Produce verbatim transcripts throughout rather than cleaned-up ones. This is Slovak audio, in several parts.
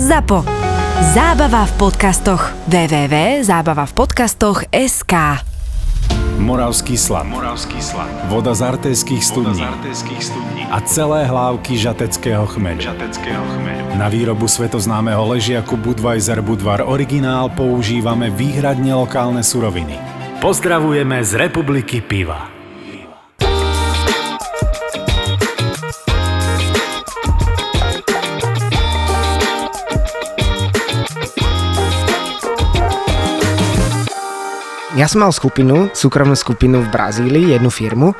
ZAPO. Zábava v podcastoch. w w w bodka zábava v podcastoch bodka es ká Moravský slad. Moravský slad. Voda z artézskych studní. studní. A celé hlávky žateckého chmedu. Žateckého chmedu. Na výrobu svetoznámeho ležiaku Budweiser Budvar originál používame výhradne lokálne suroviny. Pozdravujeme z Republiky piva. Ja som mal skupinu, súkromnú skupinu v Brazílii, jednu firmu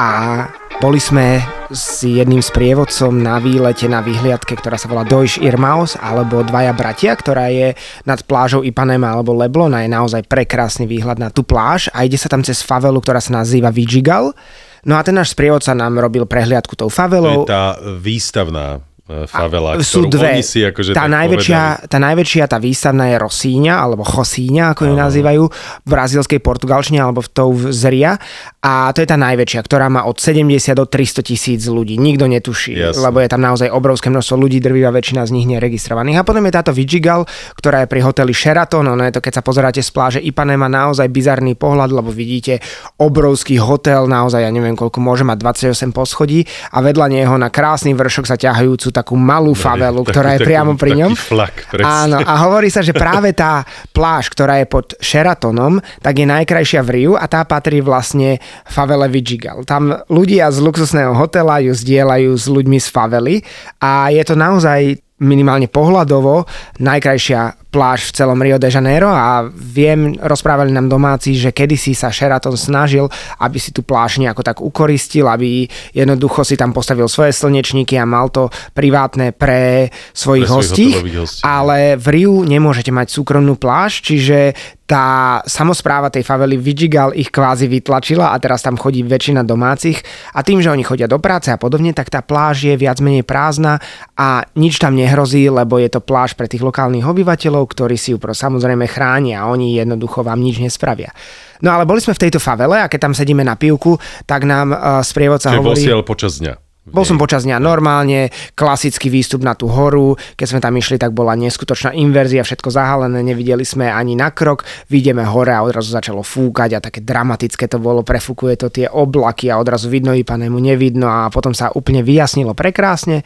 a boli sme s jedným sprievodcom na výlete, na vyhliadke, ktorá sa volá Dois Irmaos alebo Dvaja bratia, ktorá je nad plážou Ipanema alebo Leblona. Je naozaj prekrásny výhľad na tú pláž a ide sa tam cez favelu, ktorá sa nazýva Vidigal. No a ten náš sprievodca nám robil prehliadku tou favelou. To je tá výstavná favela, ktorú dve. Oni si akože tá tak najväčšia, tá najväčšia, tá výstavná je Rocinha, alebo Rocinha, ako ju nazývajú v brazílskej portugalčine, alebo v tou zria. A to je tá najväčšia, ktorá má od sedemdesiat do tristotisíc ľudí. Nikto netuší, Jasne. Lebo je tam naozaj obrovské množstvo ľudí, drvivá väčšina z nich neregistrovaných. A potom je táto Vidigal, ktorá je pri hoteli Sheraton. Ono je to, keď sa pozeráte z pláže Ipanema, naozaj bizarný pohľad, lebo vidíte obrovský hotel, naozaj, ja neviem, koľko môže mať dvadsaťosem poschodí a vedľa neho na krásny vršok sa ťahajúcu takú malú favelu, taký, ktorá je taký, priamo pri ňom. Flak, áno, a hovorí sa, že práve tá pláž, ktorá je pod Sheratonom, tak je najkrajšia v Riu a tá patrí vlastne favele Vidigal. Tam ľudia z luxusného hotela ju zdieľajú s ľuďmi z favely a je to naozaj minimálne pohľadovo najkrajšia pláž v celom Rio de Janeiro a viem, rozprávali nám domáci, že kedysi sa Sheraton snažil, aby si tú pláž nejako tak ukoristil, aby jednoducho si tam postavil svoje slnečníky a mal to privátne pre svojich pre hostí, hostí, ale v Riu nemôžete mať súkromnú pláž, čiže tá samospráva tej favely Vidigal ich kvázi vytlačila a teraz tam chodí väčšina domácich a tým, že oni chodia do práce a podobne, tak tá pláž je viac menej prázdna a nič tam nehrozí, lebo je to pláž pre tých lokálnych obyvateľov, ktorí si ju pro samozrejme chránia a oni jednoducho vám nič nespravia. No ale boli sme v tejto favele a keď tam sedíme na pivku, tak nám uh, sprievodca hovorí... Čiže bol si počas dňa. Bol som počas dňa normálne, klasický výstup na tú horu, keď sme tam išli, tak bola neskutočná inverzia, všetko zahalené, nevideli sme ani na krok, vidíme hore a odrazu začalo fúkať a také dramatické to bolo, prefúkuje to tie oblaky a odrazu vidno Ipanému, nevidno a potom sa úplne vyjasnilo prekrásne.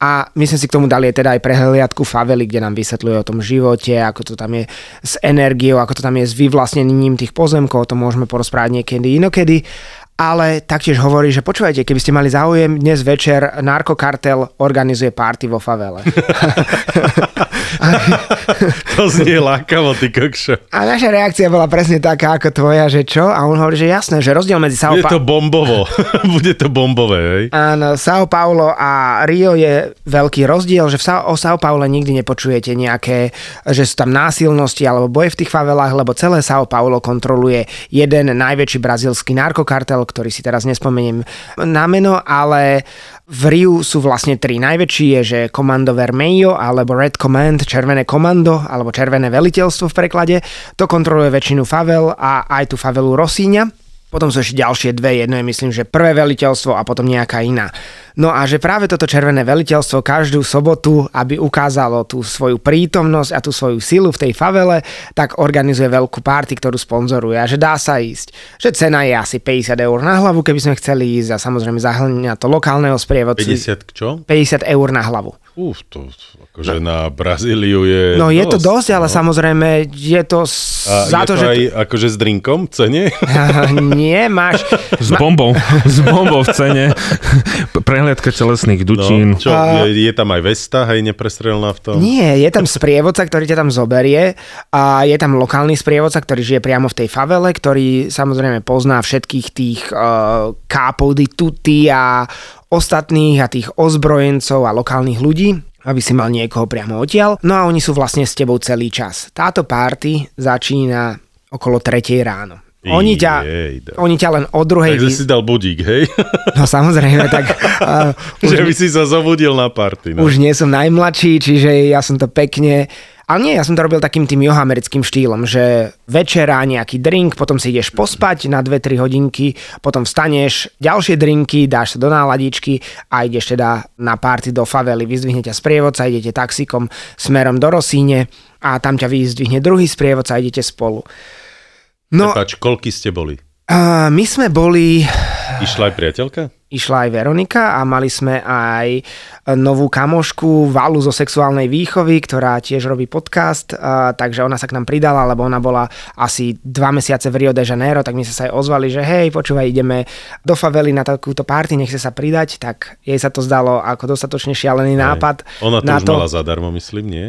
A my sme si k tomu dali teda aj prehliadku favely, kde nám vysvetľuje o tom živote, ako to tam je s energiou, ako to tam je s vyvlastnením tých pozemkov, o tom môžeme porozprávať niekedy inokedy. Ale taktiež hovorí, že počúvajte, keby ste mali záujem, dnes večer narkokartel organizuje party vo favele. To znie lákavo, ty kokšo. A naša reakcia bola presne taká ako tvoja, že čo? A on hovorí, že jasné, že rozdiel medzi São Paulo... Bude to bombovo. Bude to bombové, hej? Áno, São Paulo a Rio je veľký rozdiel, že v Sa- o São Paulo nikdy nepočujete nejaké, že sú tam násilnosti alebo boje v tých favelách, lebo celé São Paulo kontroluje jeden najväčší brazílsky narkokartel, ktorý si teraz nespomeniem na meno, ale v Riu sú vlastne tri. Najväčší je, že Comando Vermelho alebo Red Command, červené komando alebo červené veliteľstvo v preklade. To kontroluje väčšinu favel a aj tú favelu Rocinha. Potom sú ešte ďalšie dve, jedno je myslím, že prvé veliteľstvo a potom nejaká iná. No a že práve toto červené veliteľstvo každú sobotu, aby ukázalo tú svoju prítomnosť a tú svoju silu v tej favele, tak organizuje veľkú party, ktorú sponzoruje a že dá sa ísť. Že cena je asi päťdesiat eur na hlavu, keby sme chceli ísť a samozrejme zahrňa to lokálneho sprievodcu. päťdesiat čo? päťdesiat eur na hlavu. Uf, to akože no. Na Brazíliu je... No je dosť, to dosť, ale no. Samozrejme je to... S... A za je to, to že... aj akože s drinkom v cene? Nie, máš... S bombou. S bombou v cene. Prehliadka telesných dučín. No, čo, je, je tam aj vesta, hej, neprestrelná v tom? Nie, je tam sprievodca, ktorý ťa tam zoberie a je tam lokálny sprievodca, ktorý žije priamo v tej favele, ktorý samozrejme pozná všetkých tých uh, kápov di tutti a ostatných a tých ozbrojencov a lokálnych ľudí, aby si mal niekoho priamo odtiaľ. No a oni sú vlastne s tebou celý čas. Táto party začína okolo tretej ráno. Oni ťa, Jej, oni ťa len o druhej... Takže vy... si dal budík, hej? No samozrejme, tak... Uh, už... Že by si sa zobudil na party. No. Už nie som najmladší, čiže ja som to pekne Ale nie, ja som to robil takým tým juhoamerickým štýlom, že večera nejaký drink, potom si ideš pospať na dve tri hodinky, potom vstaneš, ďalšie drinky, dáš sa do náladičky a ideš teda na party do favely, vyzdvihne ťa sprievodca, idete taxikom smerom do Rosíne a tam ťa vyzdvihne druhý sprievodca a idete spolu. No, Páč, koľky ste boli? Uh, my sme boli... Išla aj priateľka? Išla aj Veronika a mali sme aj novú kamošku Valu zo sexuálnej výchovy, ktorá tiež robí podcast, uh, takže ona sa k nám pridala, lebo ona bola asi dva mesiace v Rio de Janeiro, tak my sme sa aj ozvali, že hej, počúvaj, ideme do favely na takúto party, nechce sa pridať, tak jej sa to zdalo ako dostatočne šialený aj nápad. Ona to na už to... mala zadarmo, myslím, nie?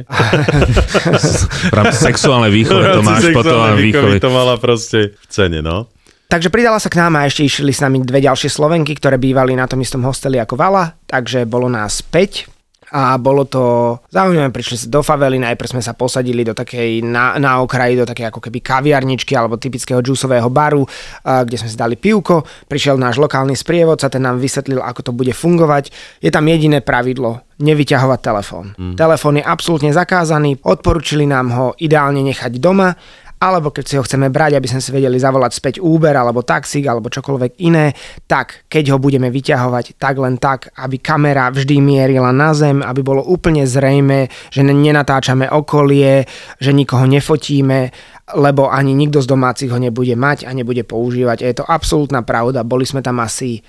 V rámci sexuálnej výchovy to máš potom. V rámci sexuálnej výchovy to mala proste v cene, no. Takže pridala sa k nám a ešte išli s nami dve ďalšie Slovenky, ktoré bývali na tom istom hosteli ako Vala, takže bolo nás päť a bolo to zaujímavé, prišli do favely, najprv sme sa posadili do takej na, na okraji, do takej ako keby kaviarničky alebo typického džúsového baru, kde sme si dali pivko, prišiel náš lokálny sprievodca, ten nám vysvetlil, ako to bude fungovať. Je tam jediné pravidlo, nevyťahovať telefón. Mm. Telefón je absolútne zakázaný, odporúčili nám ho ideálne nechať doma, alebo keď si ho chceme brať, aby sme si vedeli zavolať späť Uber, alebo taxík, alebo čokoľvek iné, tak keď ho budeme vyťahovať, tak len tak, aby kamera vždy mierila na zem, aby bolo úplne zrejme, že nenatáčame okolie, že nikoho nefotíme, lebo ani nikto z domácich ho nebude mať a nebude používať. A je to absolútna pravda, boli sme tam asi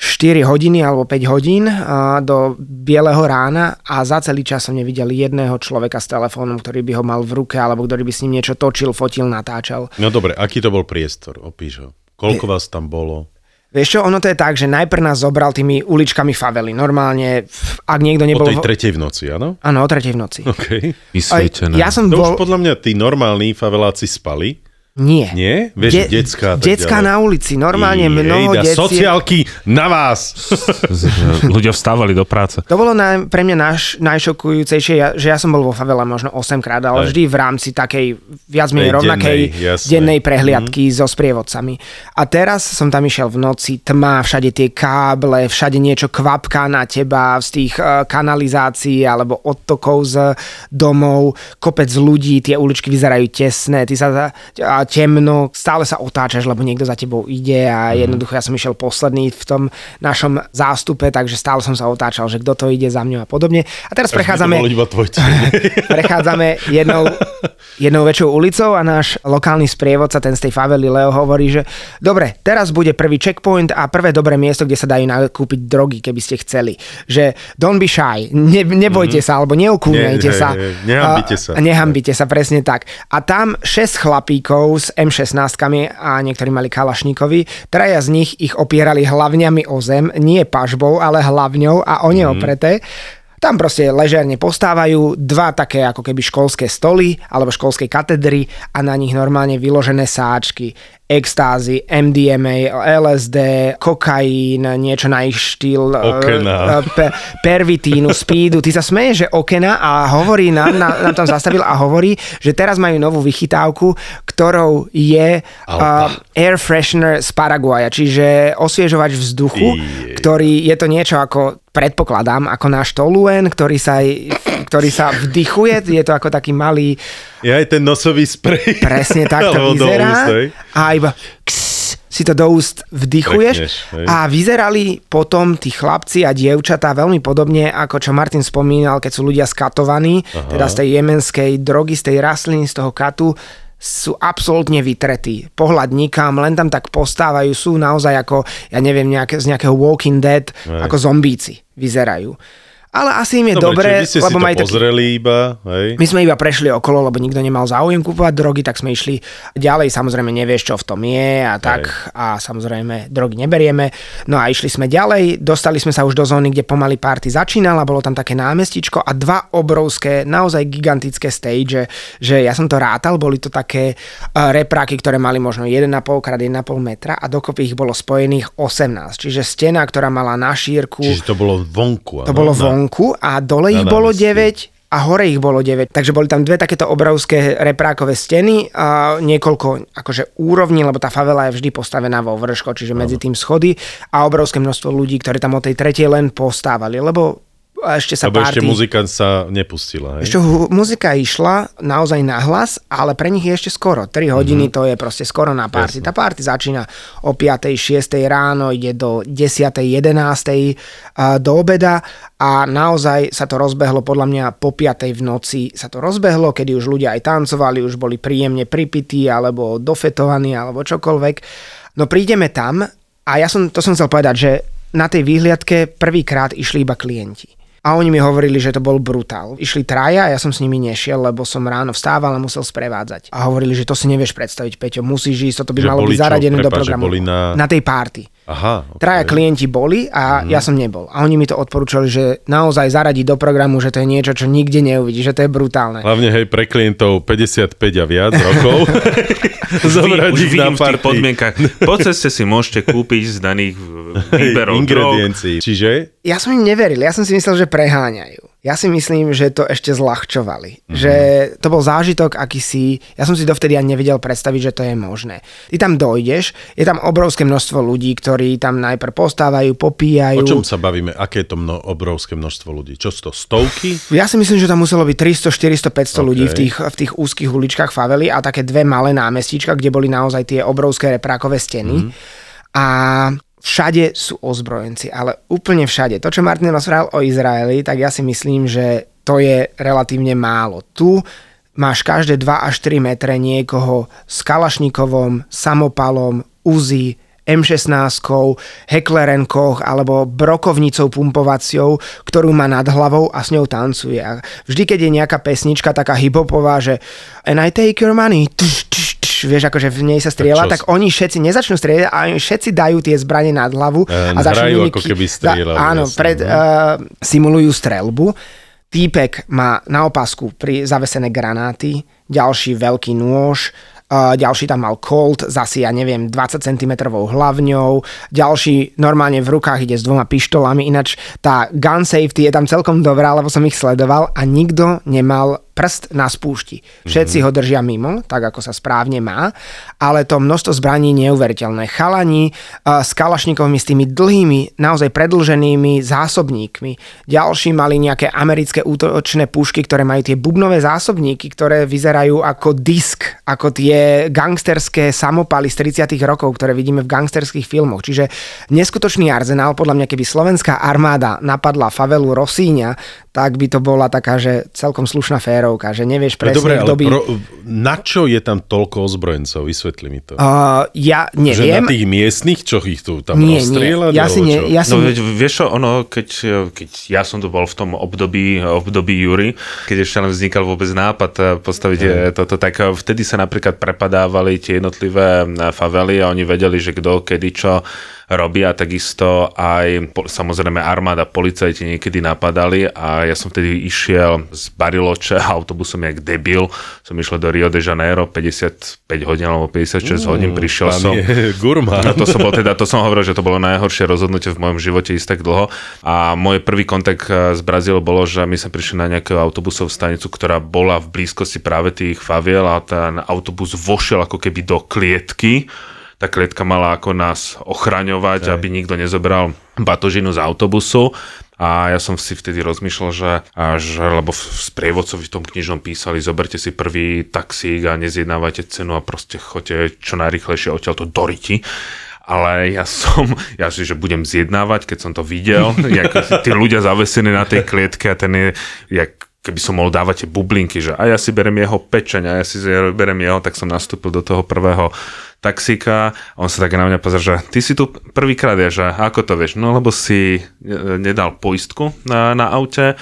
štyri hodiny alebo päť hodín do bieleho rána a za celý čas som nevidel jedného človeka s telefónom, ktorý by ho mal v ruke alebo ktorý by s ním niečo točil, fotil, natáčal. No dobre, aký to bol priestor? Opíš ho. Koľko Je... vás tam bolo? Vieš čo, ono to je tak, že najprv nás zobral tými uličkami favely. Normálne, ak niekto nebol... O tej tretej v noci, áno? Áno, o tretej v noci. OK. Vysvietené. Ja som to bol... už podľa mňa tí normálni faveláci spali. Nie. Nie? Vieš, De- decká. Decká na ulici. Normálne I, mnoho detiek. Sociálky na vás. Ľudia vstávali do práce. To bolo na, pre mňa naš, najšokujúcejšie, ja, že ja som bol vo favele možno osem krát, ale aj vždy v rámci takej viac menej rovnakej dennej, dennej prehliadky mm. so sprievodcami. A teraz som tam išiel v noci, tma, všade tie káble, všade niečo kvapká na teba z tých uh, kanalizácií alebo odtokov z domov, kopec ľudí, tie uličky vyzerajú tesné, ty sa... A temno, stále sa otáčaš, lebo niekto za tebou ide a jednoducho ja som išiel posledný v tom našom zástupe, takže stále som sa otáčal, že kto to ide za mňou a podobne. A teraz prechádzame prechádzame jednou, jednou väčšou ulicou a náš lokálny sprievodca, ten z tej favely Leo, hovorí, že dobre, teraz bude prvý checkpoint a prvé dobré miesto, kde sa dajú nakúpiť drogy, keby ste chceli. Že don't be shy, ne, nebojte mm-hmm. sa, alebo neukúňajte ne, sa. Ne, ne, nehambite sa. A, nehambite sa, presne tak. A tam šesť chlapíkov s em šestnáctkami a niektorí mali kalašníkovi. Traja z nich ich opierali hlavňami o zem, nie pažbou, ale hlavňou a o ne opreté. Tam proste ležerne postávajú dva také ako keby školské stoly alebo školské katedry a na nich normálne vyložené sáčky. Extázy, em dé em á, el es dé, kokain, niečo na ich štýl okena. Pe, pervitínu, speedu. Ty sa smeješ, že okena a hovorí nám, nám tam zastavil a hovorí, že teraz majú novú vychytávku, ktorou je uh, air freshener z Paraguaja, čiže osviežovač vzduchu, I... ktorý je to niečo ako, predpokladám, ako náš toluen, ktorý sa, ktorý sa vdychuje, je to ako taký malý... Je aj ten nosový sprej. Presne tak to vyzerá. Aj iba ks, si to do úst vdychuješ. Prekneš, a vyzerali potom tí chlapci a dievčatá veľmi podobne, ako čo Martin spomínal, keď sú ľudia skatovaní, aha, teda z tej jemenskej drogy, z tej rastliny, z toho katu, sú absolútne vytretí. Pohľad nikam, len tam tak postávajú, sú naozaj ako, ja neviem, nejak, z nejakého Walking Dead, aj ako zombíci vyzerajú. Ale asi im je dobre, dobre lebo majú pozreli taký... iba, hej? My sme iba prešli okolo, lebo nikto nemal záujem kúpovať drogy, tak sme išli ďalej, samozrejme nevieš, čo v tom je a tak, hej, a samozrejme drogy neberieme. No a išli sme ďalej, dostali sme sa už do zóny, kde pomaly party začínala, bolo tam také námestičko a dva obrovské, naozaj gigantické stage, že ja som to rátal, boli to také repráky, ktoré mali možno jeden a pol krát jeden a pol metra a dokopy ich bolo spojených osemnásť, čiže stena, ktorá mala na šírku. Čiže to bolo vonku, to bolo vonku. A dole ich bolo deväť a hore ich bolo deväť. Takže boli tam dve takéto obrovské reprákové steny a niekoľko akože úrovní, lebo tá favela je vždy postavená vo vrško, čiže medzi tým schody a obrovské množstvo ľudí, ktorí tam od tej tretej len postávali, lebo A ešte sa Lebo party. Ešte muzika sa nepustila. Hej? Ešte muzika išla naozaj nahlas, ale pre nich je ešte skoro. tri hodiny mm-hmm. to je proste skoro na party. Jasne. Tá party začína o päť šesť ráno, ide do desať jedenásť do obeda a naozaj sa to rozbehlo podľa mňa po piatej v noci sa to rozbehlo, kedy už ľudia aj tancovali, už boli príjemne pripití alebo dofetovaní alebo čokoľvek. No prídeme tam a ja som, to som chcel povedať, že na tej výhliadke prvýkrát išli iba klienti. A oni mi hovorili, že to bol brutál. Išli traja a ja som s nimi nešiel, lebo som ráno vstával a musel sprevádzať. A hovorili, že to si nevieš predstaviť, Peťo, musíš ísť, toto by že malo byť zaradené do programu. Na... na tej party. Aha, okay. Traja klienti boli a mm. ja som nebol. A oni mi to odporúčali, že naozaj zaradiť do programu, že to je niečo, čo nikde neuvidí, že to je brutálne. Hlavne hej, pre klientov päťdesiatpäť a viac rokov. Zobrať ich na party. V podmienkach. Po ceste si môžete kúpiť z daných výberov ingrediencií. Čiže? Ja som im neveril, ja som si myslel, že preháňajú. Ja si myslím, že to ešte zľahčovali. Mm-hmm. Že to bol zážitok, aký si... Ja som si dovtedy ani nevedel predstaviť, že to je možné. Ty tam dojdeš, je tam obrovské množstvo ľudí, ktorí tam najprv postávajú, popíjajú. O čom sa bavíme? Aké je to mno, obrovské množstvo ľudí? Čo to? Stovky? Ja si myslím, že tam muselo byť tristo, štyristo, päťsto okay. ľudí v tých, v tých úzkých uličkách favely a také dve malé námestíčka, kde boli naozaj tie obrovské reprákové steny. Mm-hmm. A... Všade sú ozbrojenci, ale úplne všade. To, čo Martin rozprával o Izraeli, tak ja si myslím, že to je relatívne málo. Tu máš každé dva až tri metre niekoho s kalašníkovom, samopalom, Uzi, em šestnásť, heklerenkoch alebo brokovnicou pumpovaciou, ktorú má nad hlavou a s ňou tancuje. A vždy, keď je nejaká pesnička taká hiphopová, že And I take your money, tš, tš, tš, vieš, akože v nej sa strieľa, tak, tak oni všetci nezačnú strieľať a oni všetci dajú tie zbrane nad hlavu a, a začnú nimi... Strieľali, da, áno, pred, uh, simulujú streľbu. Týpek má na opasku pri zavesené granáty, ďalší veľký nôž, Uh, ďalší tam mal Colt, zasi, ja neviem, dvadsať centimetrov hlavňou, ďalší normálne v rukách ide s dvoma pištolami, ináč tá gun safety je tam celkom dobrá, lebo som ich sledoval a nikto nemal prst na spúšti. Všetci mm-hmm. ho držia mimo, tak ako sa správne má, ale to množstvo zbraní je neuveriteľné. Chalani uh, s kalašníkovmi, s tými dlhými, naozaj predĺženými zásobníkmi. Ďalší mali nejaké americké útočné pušky, ktoré majú tie bubnové zásobníky, ktoré vyzerajú ako disk, ako tie gangsterské samopaly z tridsiatych rokov, ktoré vidíme v gangsterských filmoch. Čiže neskutočný arzenál, podľa mňa, keby slovenská armáda napadla favelu Rocinha, tak by to bola taká, že celkom slušná férovka, že nevieš presne, no dobre, kto by... Pro, na čo je tam toľko ozbrojencov? Vysvetli mi to. Uh, ja neviem. Že na tých miestnych, čo ich tu tam nie, rozstrieľa? Nie, ja si ne, ja si... No vieš čo, ono, keď, keď ja som tu bol v tom období, období Júri, keď ešte len vznikal vôbec nápad postaviť hmm. toto, tak vtedy sa napríklad prepadávali tie jednotlivé favely a oni vedeli, že kto, kedy, čo robia, takisto aj samozrejme armáda, policajti niekedy napadali a ja som vtedy išiel z Bariloče autobusom jak debil, som išiel do Rio de Janeiro, päťdesiatpäť hodín alebo päťdesiatšesť mm, hodín, prišiel som. Gurmán. No, to som bol teda, to som hovoril, že to bolo najhoršie rozhodnutie v mojom živote ísť tak dlho a môj prvý kontakt s Brazíliou bolo, že my sme prišli na nejakú autobusovú stanicu, ktorá bola v blízkosti práve tých faviel a ten autobus vošiel ako keby do klietky. Tá klietka mala ako nás ochraňovať, aj. Aby nikto nezobral batožinu z autobusu. A ja som si vtedy rozmýšľal, že, že lebo v sprievodcovi v tom knižnom písali, zoberte si prvý taxík a nezjednávajte cenu a proste choďte čo najrýchlejšie odtiaľto do Riti. Ale ja som, ja si, že budem zjednávať, keď som to videl, jak tí ľudia zavesení na tej klietke a ten je, jak keby som mohol dávať tie bublinky, že a ja si berem jeho pečeň, a ja si berem jeho, tak som nastúpil do toho prvého taxíka a on sa tak na mňa pozrel, že ty si tu prvýkrát, ja, že ako to vieš, no lebo si nedal poistku na, na aute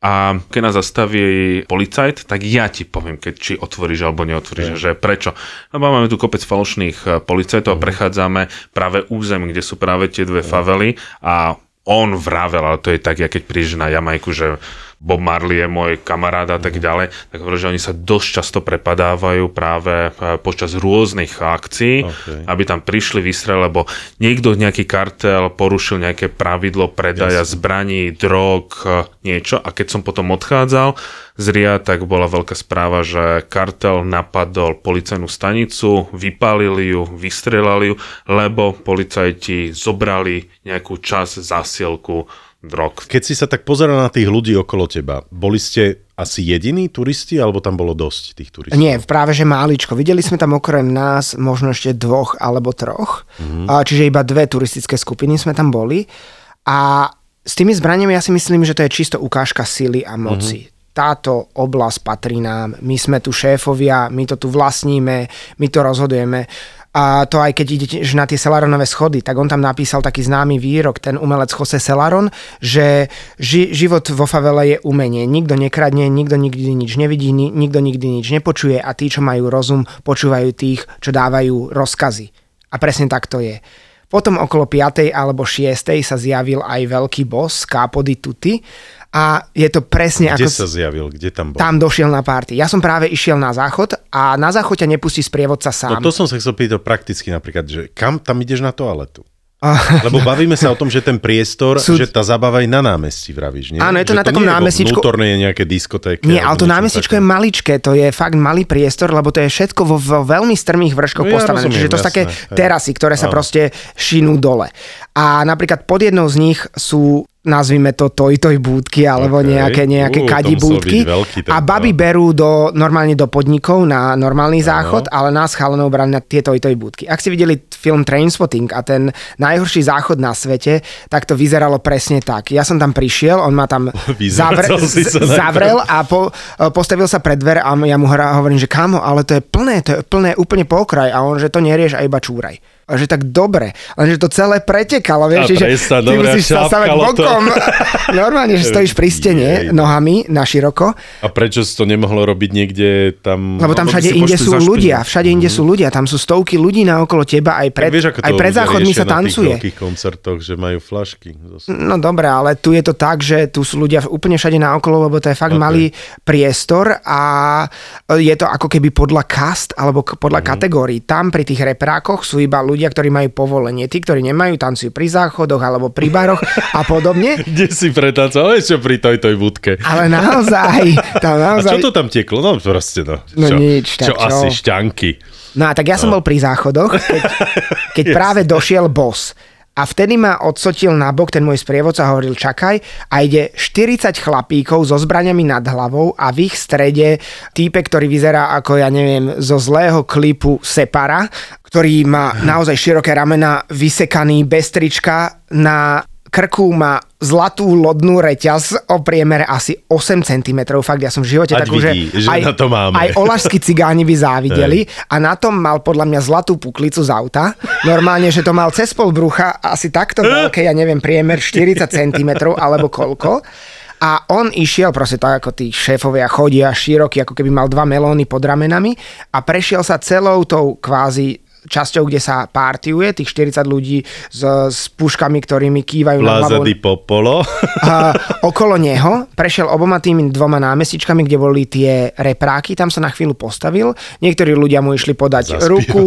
a keď nás zastaví policajt, tak ja ti poviem, keď či otvoríš alebo neotvoríš, že prečo. Lebo máme tu kopec falošných policajtov a prechádzame práve územím, kde sú práve tie dve favely a on vravel, ale to je tak, ja keď prídeš na Jamajku, že Bob Marley je môj kamarát a tak ďalej, tak hovorím, že oni sa dosť často prepadávajú práve počas rôznych akcií, okay. aby tam prišli výstrel, lebo niekto, nejaký kartel porušil nejaké pravidlo predaja yes. zbraní, drog, niečo a keď som potom odchádzal z Ria, tak bola veľká správa, že kartel napadol policajnú stanicu, vypálili ju, vystrelali ju, lebo policajti zobrali nejakú časť zásielku drog. Keď si sa tak pozeral na tých ľudí okolo teba, boli ste asi jediní turisti, alebo tam bolo dosť tých turistov? Nie, práve že máličko. Videli sme tam okrem nás možno ešte dvoch alebo troch, mm-hmm. čiže iba dve turistické skupiny sme tam boli. A s tými zbraniami ja si myslím, že to je čisto ukážka sily a moci. Mm-hmm. Táto oblasť patrí nám, my sme tu šéfovia, my to tu vlastníme, my to rozhodujeme. A to aj keď ideš na tie Selaronové schody, tak on tam napísal taký známy výrok, ten umelec José Selaron, že ži- život vo favele je umenie. Nikto nekradne, nikto nikdy nič nevidí, ni- nikto nikdy nič nepočuje a tí, čo majú rozum, počúvajú tých, čo dávajú rozkazy. A presne tak to je. Potom okolo piatej alebo šiestej sa zjavil aj veľký boss Kápody Tuty. A je to presne... Kde ako... sa zjavil? Kde tam bol? Tam došiel na party. Ja som práve išiel na záchod a na záchod ťa nepustí sprievodca sám. No to som sa chcel pýtať prakticky napríklad, že kam tam ideš na toaletu? Lebo bavíme sa o tom, že ten priestor, Súd... že tá zabava je na námestí, vravíš, nie? Áno, je to že na to takom námestičku. Vnútorné je nejaké diskotéky. Nie, ale to námestičko je maličké, to je fakt malý priestor, lebo to je všetko vo, vo veľmi strmých vrškoch no, postavené. Ja rozumiem, čiže to sú také terasy, ktoré sa áno. proste šinú dole. A napríklad pod jednou z nich sú, nazvime to toj-toj búdky, alebo okay. nejaké, nejaké uh, kadi búdky. A baby berú do, normálne do podnikov na normálny záchod, áno. ale nás chalanov brali na tie toj-toj búdky. Ak ste videli film Trainspotting a ten najhorší záchod na svete, tak to vyzeralo presne tak. Ja som tam prišiel, on ma tam zavr- z- zavrel a po- postavil sa pred dver a ja mu hovorím, že kámo, ale to je plné, to je plné úplne po okraj a on, že to nerieš a iba čúraj. A že tak dobre, lenže to celé pretekalo, vieš, že ty musíš sa stavať bokom. Normálne, že stojíš pri stene nohami na široko. A prečo si to nemohlo robiť niekde tam? Lebo tam všade inde sú ľudia, všade inde sú ľudia, tam sú stovky ľudí naokolo teba, aj pred, vieš, aj pred záchodmi sa tancuje. Na tých veľkých koncertoch, že majú flašky. No dobré, ale tu je to tak, že tu sú ľudia úplne všade naokolo, lebo to je fakt okay. malý priestor a je to ako keby podľa kast alebo podľa mm. kategórií. Tam pri tých reprákoch sú iba ľudia, ľudia, ktorí majú povolenie. Tí, ktorí nemajú, tancujú pri záchodoch alebo pri baroch a podobne. Kde si pretancoval? Ešte pri tojtoj budke. Ale naozaj, tam naozaj. A čo to tam tieklo? No proste no. No čo, nič. Čo, čo asi šťanky. No a tak ja no. som bol pri záchodoch, keď, keď práve došiel boss. A vtedy ma odsotil na bok ten môj sprievodca, hovoril čakaj a ide štyridsať chlapíkov so zbraniami nad hlavou a v ich strede týpe, ktorý vyzerá ako, ja neviem, zo zlého klipu Separa, ktorý má naozaj široké ramena, vysekaný, bez trička, na krku má zlatú lodnú reťaz o priemere asi osem centimetrov. Fakt, ja som v živote takú, vidí, že, že aj, aj olašskí cigáni by závideli. A na tom mal podľa mňa zlatú puklicu z auta. Normálne, že to mal cez pol brucha asi takto veľké, ja neviem, priemer štyridsať centimetrov alebo koľko. A on išiel, proste tak ako tí šéfovia chodia široký, ako keby mal dva melóny pod ramenami a prešiel sa celou tou kvázi časťou, kde sa partiuje, tých štyridsať ľudí s, s puškami, ktorými kývajú na hlavu. Popolo. A, okolo neho prešiel oboma tými dvoma námestičkami, kde boli tie repráky, tam sa na chvíľu postavil, niektorí ľudia mu išli podať Zaspíval. ruku,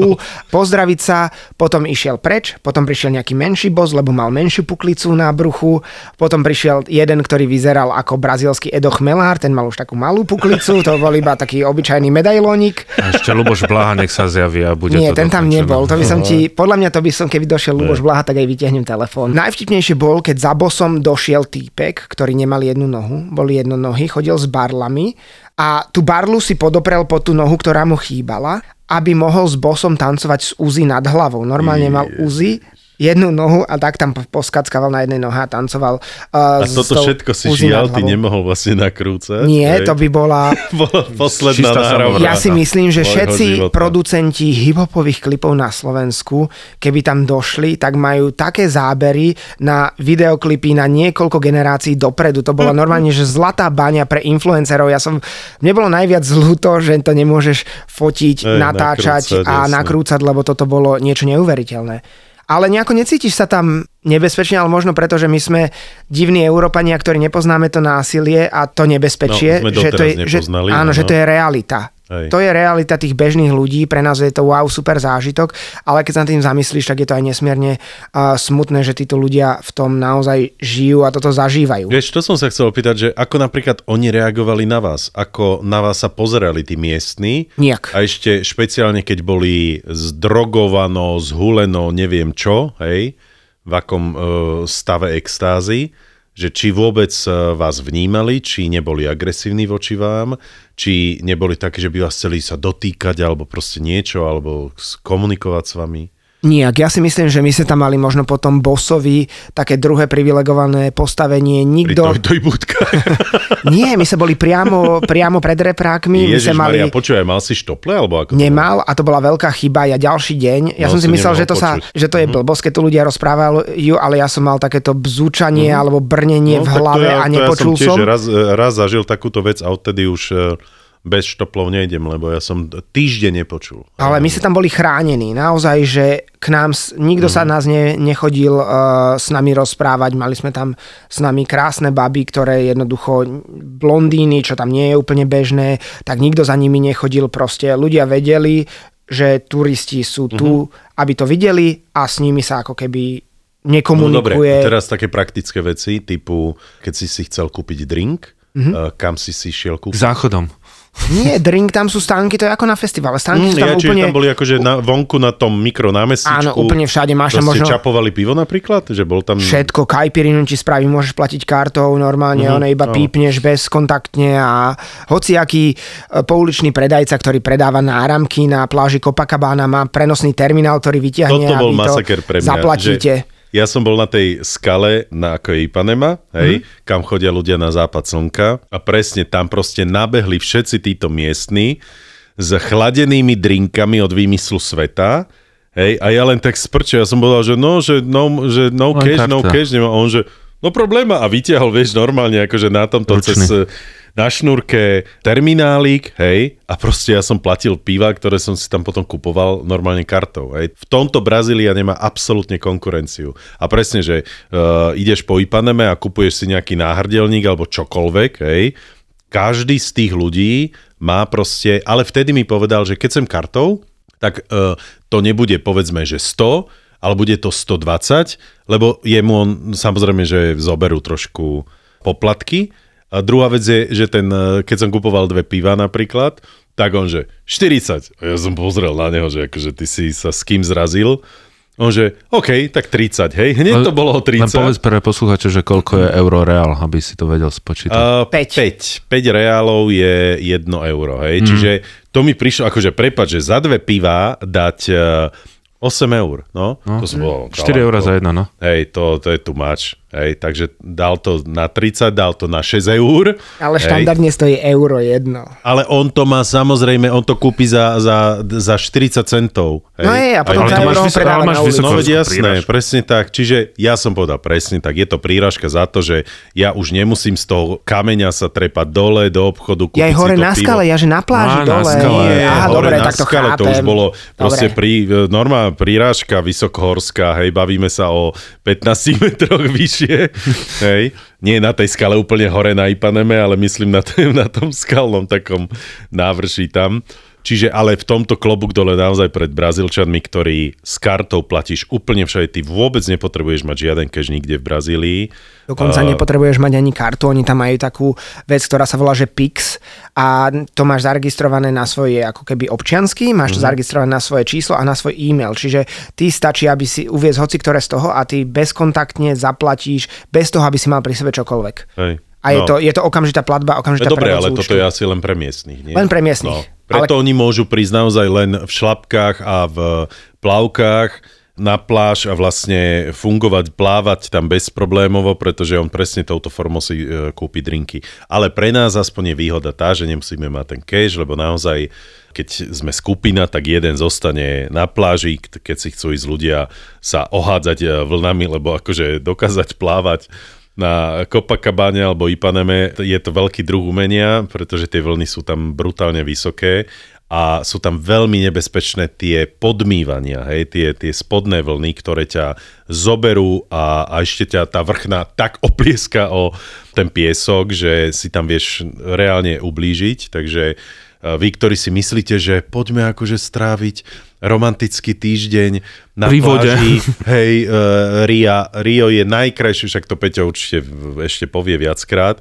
pozdraviť sa, potom išiel preč, potom prišiel nejaký menší boss, lebo mal menšiu puklicu na bruchu, potom prišiel jeden, ktorý vyzeral ako brazílsky Edo Chmelár, ten mal už takú malú puklicu, to bol iba taký obyčajný medailónik. A ešte Luboš Blaha nech sa zjaví a bude Nie, to tam nebol, to by som ti, podľa mňa to by som, keby došiel Luboš Blaha, tak aj vytiahnem telefón. Najvtipnejšie bol, keď za bosom došiel týpek, ktorý nemal jednu nohu, bol jednonohý, chodil s barlami a tú barlu si podoprel po tú nohu, ktorá mu chýbala, aby mohol s bosom tancovať s uzi nad hlavou. Normálne mal uzi, jednu nohu a tak tam poskackaval na jednej nohe a tancoval. Uh, a toto všetko si žial, ty nemohol vlastne nakrúcať? Nie, hej? To by bola posledná náhrávka. Ja si myslím, že všetci producenti hiphopových klipov na Slovensku, keby tam došli, tak majú také zábery na videoklipy na niekoľko generácií dopredu. To bola normálne, že zlatá baňa pre influencerov. Ja som, mne bolo najviac zľúto, že to nemôžeš fotiť, Ej, natáčať nakrúcať, a jasne. nakrúcať, lebo toto bolo niečo neuveriteľné. Ale nejako necítiš sa tam nebezpečne, ale možno preto, že my sme divní Európania, ktorí nepoznáme to násilie a to nebezpečie. No, že to je, že, áno, no. že to je realita. Hej. To je realita tých bežných ľudí, pre nás je to wow, super zážitok, ale keď sa nad tým zamyslíš, tak je to aj nesmierne uh, smutné, že títo ľudia v tom naozaj žijú a toto zažívajú. Vieš, to som sa chcel opýtať, že ako napríklad oni reagovali na vás, ako na vás sa pozerali tí miestni Nijak. A ešte špeciálne, keď boli zdrogovaní, zhulení, neviem čo, hej, v akom uh, stave extázy, že či vôbec vás vnímali, či neboli agresívni voči vám, či neboli také, že by vás chceli sa dotýkať alebo proste niečo, alebo komunikovať s vami. Nijak. Ja si myslím, že my sme tam mali možno potom bossovi také druhé privilegované postavenie. Nikto... Pri tohtoj budkách. Nie, my sme boli priamo, priamo pred reprákmi. Ježiš mali... Maria, počuj, mal si štople? Alebo ako? Nemal a to bola veľká chyba. Ja ďalší deň, ja no, som si myslel, že to, sa, že to je mm-hmm. blbosť, keď tu ľudia rozprávajú, ale ja som mal takéto bzúčanie mm-hmm. alebo brnenie no, v hlave ja, a nepočul som. Ja som tiež som. Raz, raz zažil takúto vec a odtedy už... bez štoplov nejdem, lebo ja som týždeň nepočul. Ale my sme tam boli chránení. Naozaj, že k nám, nikto sa nás ne, nechodil uh, s nami rozprávať. Mali sme tam s nami krásne baby, ktoré jednoducho blondíny, čo tam nie je úplne bežné, tak nikto za nimi nechodil. Proste ľudia vedeli, že turisti sú tu, mm-hmm. aby to videli a s nimi sa ako keby nekomunikuje. No dobre, teraz také praktické veci, typu keď si si chcel kúpiť drink, mm-hmm. uh, kam si si šiel kúpiť? K záchodom. Nie, drink, tam sú stánky, to je ako na festivale. Stánky mm, sú tam ja, úplne... tam boli akože na, vonku na tom mikronámestičku. Áno, úplne všade máš tam možno... Ste čapovali pivo napríklad? Že bol tam... Všetko, kajpirinu ti spraví, môžeš platiť kartou normálne, mm-hmm. ono iba oh. pípneš bezkontaktne a hociaký pouličný predajca, ktorý predáva náramky na pláži Copacabana, má prenosný terminál, ktorý vytiahne a vy to zaplatíte. Že... Ja som bol na tej skale, na ako je Ipanema, hej, mm-hmm. kam chodia ľudia na západ slnka a presne tam proste nabehli všetci títo miestni s chladenými drinkami od výmyslu sveta, hej, a ja len tak sprčil, ja som povedal, že no, že no, že no cash, no cash, nemám, on že no probléma a vytiahol, vieš, normálne akože na tomto Ručný. Cez... na šnúrke terminálik, hej, a proste ja som platil piva, ktoré som si tam potom kupoval normálne kartou, hej. V tomto Brazília nemá absolútne konkurenciu. A presne, že uh, ideš po Ipaneme a kupuješ si nejaký náhrdelník alebo čokoľvek, hej. Každý z tých ľudí má proste, ale vtedy mi povedal, že keď sem kartou, tak uh, to nebude povedzme, že sto, ale bude to stodvadsať, lebo jemu on samozrejme, že zoberú trošku poplatky. A druhá vec je, že ten, keď som kupoval dve piva napríklad, tak on že štyridsať. Ja som pozrel na neho, že akože ty si sa s kým zrazil. On že OK, tak tridsať, hej. Hneď to bolo o tridsať. Len povedz pre posluchača, že koľko je euro reál, aby si to vedel spočítať. Uh, päť. päť. päť reálov je jedno euro, hej. Mm. Čiže to mi prišlo, akože prepáč, že za dve piva dať... Uh, osem eur, no. no. To som bol, štyri eur za jedno, no. Hej, to, to je too much. Hej, takže dal to na tridsať, dal to na šesť eur. Ale štandardne hej. Stojí euro jedno. Ale on to má, samozrejme, on to kúpi za, za, za štyridsať centov. Hej. No je, a potom za euro on predáva na ulici. No veď jasné, presne tak. Čiže ja som povedal presne tak, je to príražka za to, že ja už nemusím z toho kameňa sa trepať dole do obchodu, kúpiť ja si to pivo. Ja hore na skale, ja že na pláži no, dole. Nie, Aha, hore dobre, na tak to skale, chápem. To už bolo proste pri, normálne prírážka vysokohorská, hej, bavíme sa o pätnástich metroch vyššie, hej, nie na tej skale úplne hore na Ipaneme, ale myslím na, t- na tom skalnom takom návrši tam. Čiže ale v tomto klobúk dole naozaj pred Brazílčanmi, ktorí s kartou platíš úplne všade, ty vôbec nepotrebuješ mať žiaden cash nikde v Brazílii. Dokonca uh, nepotrebuješ mať ani kartu, oni tam majú takú vec, ktorá sa volá, že Pix a to máš zaregistrované na svoje ako keby občiansky, máš to uh-huh. zaregistrované na svoje číslo a na svoj e-mail, čiže ty stačí, aby si uviezť hoci ktoré z toho a ty bezkontaktne zaplatíš bez toho, aby si mal pri sebe čokoľvek. Hej. A je, no. to, je to okamžitá platba, okamžitá dobre, prevod z účtu. Dobre, ale toto je asi len pre miestnych, nie? Len pre miestnych. No. Preto ale... oni môžu prísť naozaj len v šlapkách a v plavkách na pláž a vlastne fungovať, plávať tam bezproblémovo, pretože on presne touto formou si kúpi drinky. Ale pre nás aspoň je výhoda tá, že nemusíme mať ten cash, lebo naozaj, keď sme skupina, tak jeden zostane na pláži, keď si chcú ísť ľudia sa ohádzať vlnami, lebo akože dokázať plávať na Copacabane alebo Ipaneme je to veľký druh umenia, pretože tie vlny sú tam brutálne vysoké a sú tam veľmi nebezpečné tie podmývania, hej, tie, tie spodné vlny, ktoré ťa zoberú a, a ešte ťa tá vrchná tak oplieska o ten piesok, že si tam vieš reálne ublížiť, takže vy, ktorí si myslíte, že poďme akože stráviť romantický týždeň na pri pláži, hej, uh, Ria, Rio je najkrajšie, však to Peťo určite ešte povie viackrát,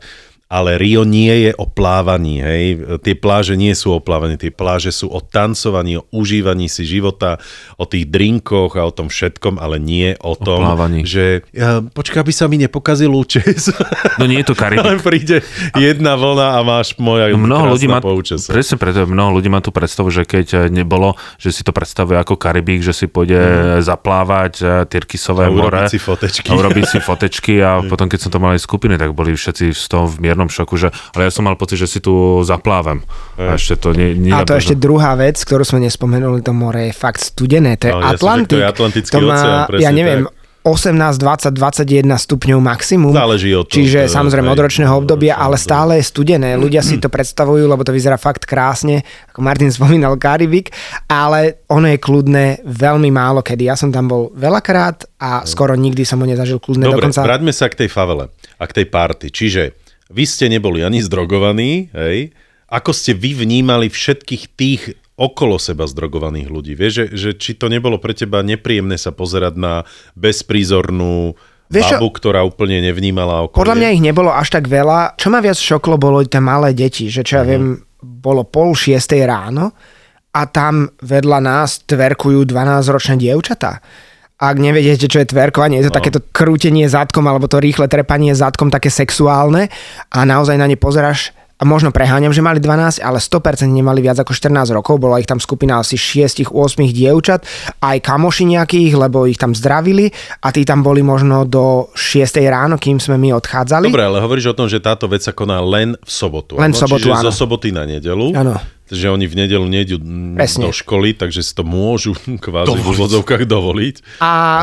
Ale Rio nie je o plávaní, hej. Tie pláže nie sú o plávaní, tie pláže sú o tancovaní, o užívaní si života, o tých drinkoch a o tom všetkom, ale nie o tom, o že ja, počká, aby sa mi nepokazil účes. No nie je to Karibik. Ale príde jedna a... vlna a máš moja no mnoho ľudí má poučes. Presne preto, mnoho ľudí má tú predstavu, že keď nebolo, že si to predstavuje ako Karibik, že si pôjde mm. zaplávať Tyrkisové more. Si fotečky. A urobiť si fotečky. A potom, keď som to mal aj skupiny, tak boli všetci z toho v mier šoku, že, ale ja som mal pocit, že si tu zaplávam. A ešte to nie, nie a to ešte druhá vec, ktorú sme nespomenuli, to more je fakt studené, to je no, Atlantik. Ja som, to je to má, oceán, ja neviem, tak. osemnásť, dvadsať, dvadsaťjeden stupňov maximum. Záleží od toho. Čiže samozrejme od ročného obdobia, ale stále je studené. Ľudia si to predstavujú, lebo to vyzerá fakt krásne, ako Martin spomínal Karibik, ale ono je kľudné veľmi málo kedy. Ja som tam bol veľakrát a skoro nikdy som ho nezažil kľudné. Dobre, dokonca... vráťme sa k tej favele a k tej party. Čiže vy ste neboli ani zdrogovaní, hej? Ako ste vy vnímali všetkých tých okolo seba zdrogovaných ľudí? Vieš, že, že či to nebolo pre teba nepríjemné sa pozerať na bezprízornú Vieš, babu, ktorá úplne nevnímala okolie? Podľa mňa ich nebolo až tak veľa. Čo ma viac šoklo, bolo tie malé deti, že čo ja viem, bolo pol šiestej ráno a tam vedľa nás tverkujú dvanásťročné dievčatá. Ak neviete, čo je tverkovanie, je to no. takéto krútenie zadkom alebo to rýchle trepanie zadkom, také sexuálne a naozaj na ne pozeráš a možno preháňam, že mali dvanásť, ale sto percent nemali viac ako štrnásť rokov, bola ich tam skupina asi šesť osem dievčat, aj kamoši nejakých, lebo ich tam zdravili a tí tam boli možno do šiestej ráno, kým sme my odchádzali. Dobre, ale hovoríš o tom, že táto vec sa koná len v sobotu. Len v sobotu, áno. Čiže zo soboty na nedeľu. Áno. Že oni v nedeľu nejdu do školy, takže si to môžu kvázi dovoliť. V vodzovkách dovoliť. A,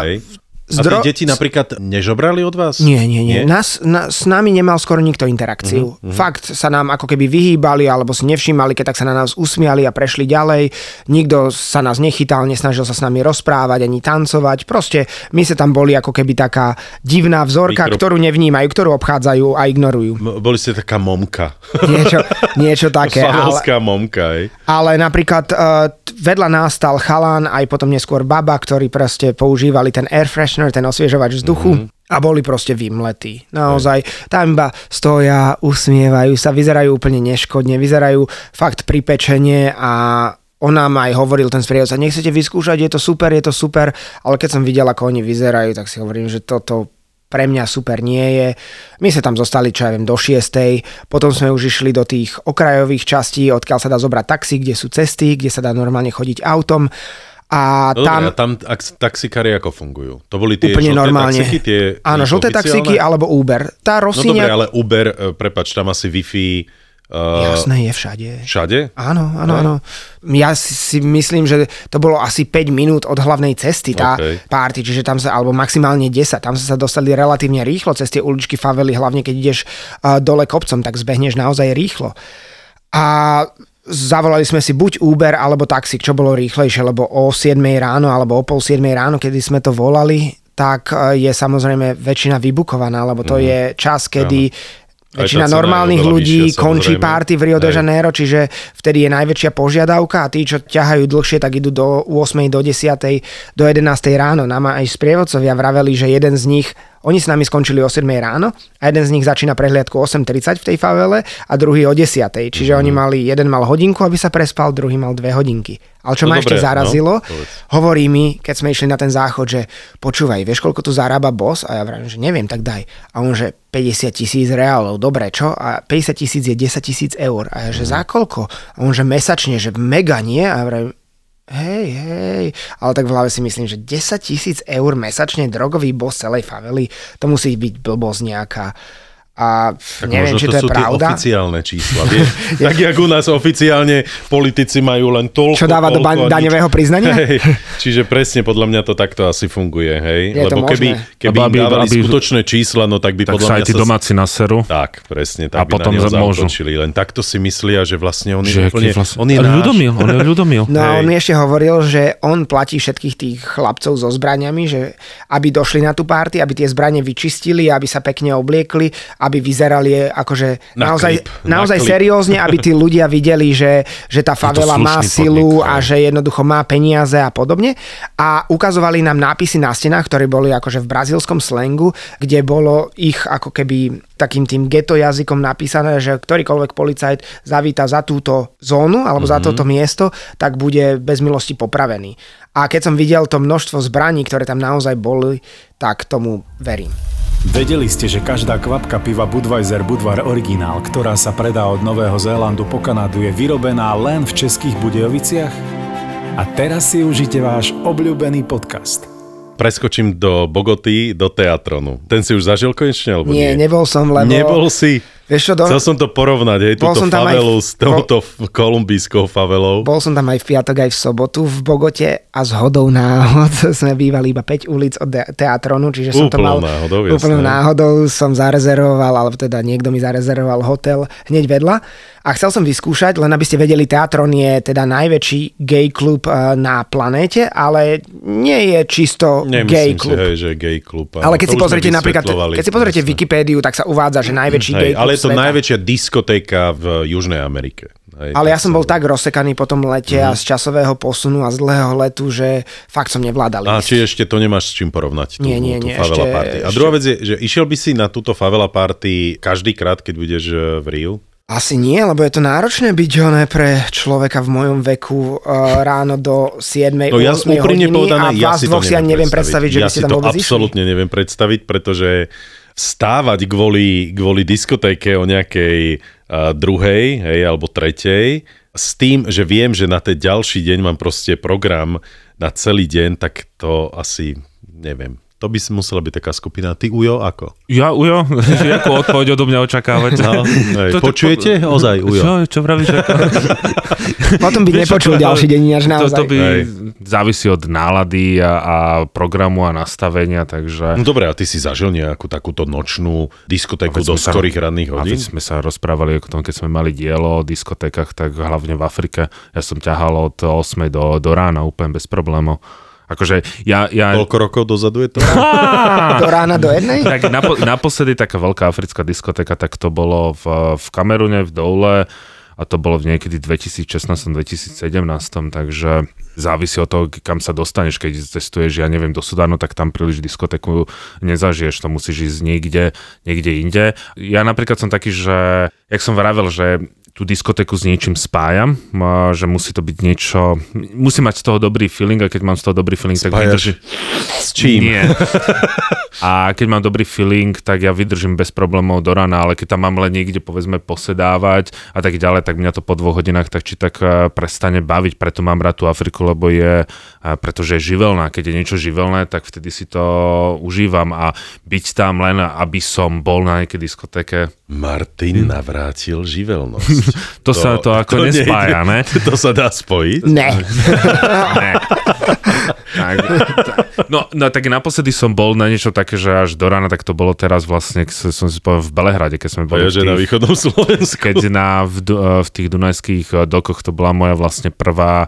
zdro... a tie deti napríklad nežobrali od vás? Nie, nie, nie. nie? Nás, na, s nami nemal skoro nikto interakciu. Uh-huh, uh-huh. Fakt sa nám ako keby vyhýbali, alebo si nevšímali, keď tak sa na nás usmiali a prešli ďalej. Nikto sa nás nechytal, nesnažil sa s nami rozprávať, ani tancovať. Proste my sa tam boli ako keby taká divná vzorka, Mikro... ktorú nevnímajú, ktorú obchádzajú a ignorujú. M- boli ste taká momka. Niečo, niečo také. Favolská ale... momka, aj. Ale napríklad uh, vedľa nás stal chalán, aj potom neskôr baba, ktorí proste používali ten airfresh, ten osviežovač vzduchu mm-hmm. a boli proste vymletí. Naozaj, tam iba stoja, usmievajú sa, vyzerajú úplne neškodne, vyzerajú fakt pripečenie a on nám aj hovoril ten sprievodca, nechcete vyskúšať, je to super, je to super, ale keď som videl, ako oni vyzerajú, tak si hovorím, že toto pre mňa super nie je. My sa tam zostali, čo ja viem, do šiestej. Potom sme už išli do tých okrajových častí, odkiaľ sa dá zobrať taxi, kde sú cesty, kde sa dá normálne chodiť autom. A, no tam, dobre, a tam ak, taxikári ako fungujú? To boli tie úplne žlté normálne. Taxiky? Tie, áno, žlté taxiky alebo Uber. Tá Rocinha... No dobre, ale Uber, prepáč, tam asi Wi-Fi... Uh... Jasné, je všade. Všade? Áno, áno, áno. Ja si myslím, že to bolo asi päť minút od hlavnej cesty tá okay. party, čiže tam sa, alebo maximálne desať, tam sa dostali relatívne rýchlo cez tie uličky favely, hlavne keď ideš uh, dole kopcom, tak zbehneš naozaj rýchlo. A... zavolali sme si buď Uber alebo taxík, čo bolo rýchlejšie, lebo o siedmej ráno alebo o pol siedmej ráno, kedy sme to volali, tak je samozrejme väčšina vybukovaná, lebo to mm. je čas, kedy ja. väčšina normálnych ľudí vyššia, končí party v Rio de Janeiro, čiže vtedy je najväčšia požiadavka a tí, čo ťahajú dlhšie, tak idú do ôsmej, do desiatej, do jedenástej ráno. Nám aj sprievodcovia vraveli, že jeden z nich, oni s nami skončili o siedmej ráno a jeden z nich začína prehliadku osem tridsať v tej favele a druhý o desať. Čiže mm. oni mali, jeden mal hodinku, aby sa prespal, druhý mal dve hodinky. Ale čo no ma dobre, ešte zarazilo, no, hovorí mi, keď sme išli na ten záchod, že počúvaj, vieš, koľko tu zarába boss? A ja vravím, že neviem, tak daj. A on, že päťdesiat tisíc reálov, dobre, čo? A päťdesiat tisíc je desať tisíc eur. A ja, že mm. za koľko? A on, že mesačne, že mega nie? A ja vravím, hej, hej, ale tak v hlave si myslím, že desať tisíc eur mesačne drogový boss celej favely, to musí byť blbosť nejaká. A tak neviem, či to, to je pravda. Tak možno to sú tie oficiálne čísla, vieš? Tak jak u nás oficiálne politici majú len toľko... Čo dáva do ba- daňového priznania? Hej, čiže presne podľa mňa to takto asi funguje, hej? Je lebo keby, keby im dávali aby, skutočné čísla, no tak by tak podľa mňa... Tak sa aj tí domáci naserú. Tak, presne, tak a by potom na neho zautočili. Len takto si myslia, že vlastne on je úplne... Vlastne, on je ľudomil, on je ľudomil. No hej. On ešte hovoril, že on platí všetkých tých chlapcov so zbraniami, že aby došli na tú párty, aby tie zbranie vyčistili, aby sa pekne obliekli. aby vyzerali akože na naozaj, klip, naozaj na seriózne, aby tí ľudia videli, že, že tá favela má silu podnik, a že jednoducho má peniaze a podobne. A ukazovali nám nápisy na stenách, ktoré boli akože v brazílskom slangu, kde bolo ich ako keby takým tým geto jazykom napísané, že ktorýkoľvek policajt zavíta za túto zónu alebo mm-hmm. za toto miesto, tak bude bez milosti popravený. A keď som videl to množstvo zbraní, ktoré tam naozaj boli, tak tomu verím. Vedeli ste, že každá kvapka piva Budweiser Budvar originál, ktorá sa predá od Nového Zélandu po Kanadu, je vyrobená len v Českých Budějoviciach? A teraz si užite váš obľúbený podcast. Preskočím do Bogoty, do Teatronu. Ten si už zažil konečne, alebo nie? Nie, nebol som, lebo... Nebol si... Vieš čo, do... Chcel som to porovnať, hej, túto favelu v... s touto bol... kolumbijskou favelou. Bol som tam aj v piatok, aj v sobotu v Bogote a zhodou náhod sme bývali iba päť ulic od Teatronu, čiže som úplnou to mal... Náhodou, úplnou jasné. náhodou som zarezervoval, alebo teda niekto mi zarezervoval hotel hneď vedľa a chcel som vyskúšať, len aby ste vedeli, Teatron je teda najväčší gay klub na planéte, ale nie je čisto Nemyslím gay klub. Nemyslím si, hej, že gay klub. Ale keď si, pozrite, napríklad, keď si pozrite jasné. Wikipédiu, tak sa uvádza, že najväčší hej, gay klub. Je to sveta. Najväčšia diskotéka v Južnej Amerike. Aj, ale ja som bol tak rozsekaný po tom lete uh-huh. a z časového posunu a z dlhého letu, že fakt som nevládal. A či ešte to nemáš s čím porovnať, tú, nie, nie, tú nie, favela ešte, party. A ešte... druhá vec je, že išiel by si na túto favela party každý krát, keď budeš v Riu? Asi nie, lebo je to náročné byť oné pre človeka v mojom veku uh, ráno do siedmej, no, ja ôsmej hodiny povedané, a ja vás dvoch si ani neviem predstaviť, že ja by ste tam vôbec išli. Ja si to absolútne neviem predstaviť, pretože stávať kvôli, kvôli diskotéke o nejakej uh, druhej, hej, alebo tretej, s tým, že viem, že na ten ďalší deň mám proste program na celý deň, tak to asi neviem. To by si musela byť taká skupina. Ty, Ujo, ako? Ja, Ujo? Jakú odpoveď odo mňa očakávať? No, hej, počujete? Po... Ozaj, Ujo. Čo, čo pravíš? Ako... Potom by nepočul ďalší deň, až naozaj. To, to by hej. závisí od nálady a, a programu a nastavenia, takže... No dobre, a ty si zažil nejakú takúto nočnú diskotéku do sa, skorých ranných hodín? A sme sa rozprávali o tom, keď sme mali dielo o diskotékach, tak hlavne v Afrike. Ja som ťahal od ôsmej do, do rána úplne bez problémov. Akože ja, ja... Koľko rokov dozadu je to? Do rána do jednej? Tak napo- naposledy taká veľká africká diskotéka, tak to bolo v, v Kamerune, v Doule a to bolo v niekedy dvetisícšestnásť dvetisícsedemnásť, takže závisí od toho, kam sa dostaneš, keď cestuješ, ja neviem, do Sudánu, tak tam príliš diskotéku nezažiješ, to musíš ísť niekde, niekde inde. Ja napríklad som taký, že, jak som vravel, že tú diskotéku s niečím spájam, že musí to byť niečo... Musí mať z toho dobrý feeling a keď mám z toho dobrý feeling, Spájaš. tak vydržím... S čím? Nie. A keď mám dobrý feeling, tak ja vydržím bez problémov do rana, ale keď tam mám len niekde, povedzme, posedávať a tak ďalej, tak mňa to po dvoch hodinách tak či tak prestane baviť. Preto mám rád tú Afriku, lebo je... Pretože je živelná. Keď je niečo živelné, tak vtedy si to užívam a byť tam len, aby som bol na nejakej diskotéke. Martin navrátil živelnosť. To, to sa to ako to nespája, ne? To sa dá spojiť? Ne. ne. Tak, no, no tak naposledy som bol na niečo také, že až do rána, tak to bolo teraz vlastne, keď som si povedal, v Belehrade, keď sme boli v tých, na východnom Slovensku. Keď na, v, v tých dunajských dokoch to bola moja vlastne prvá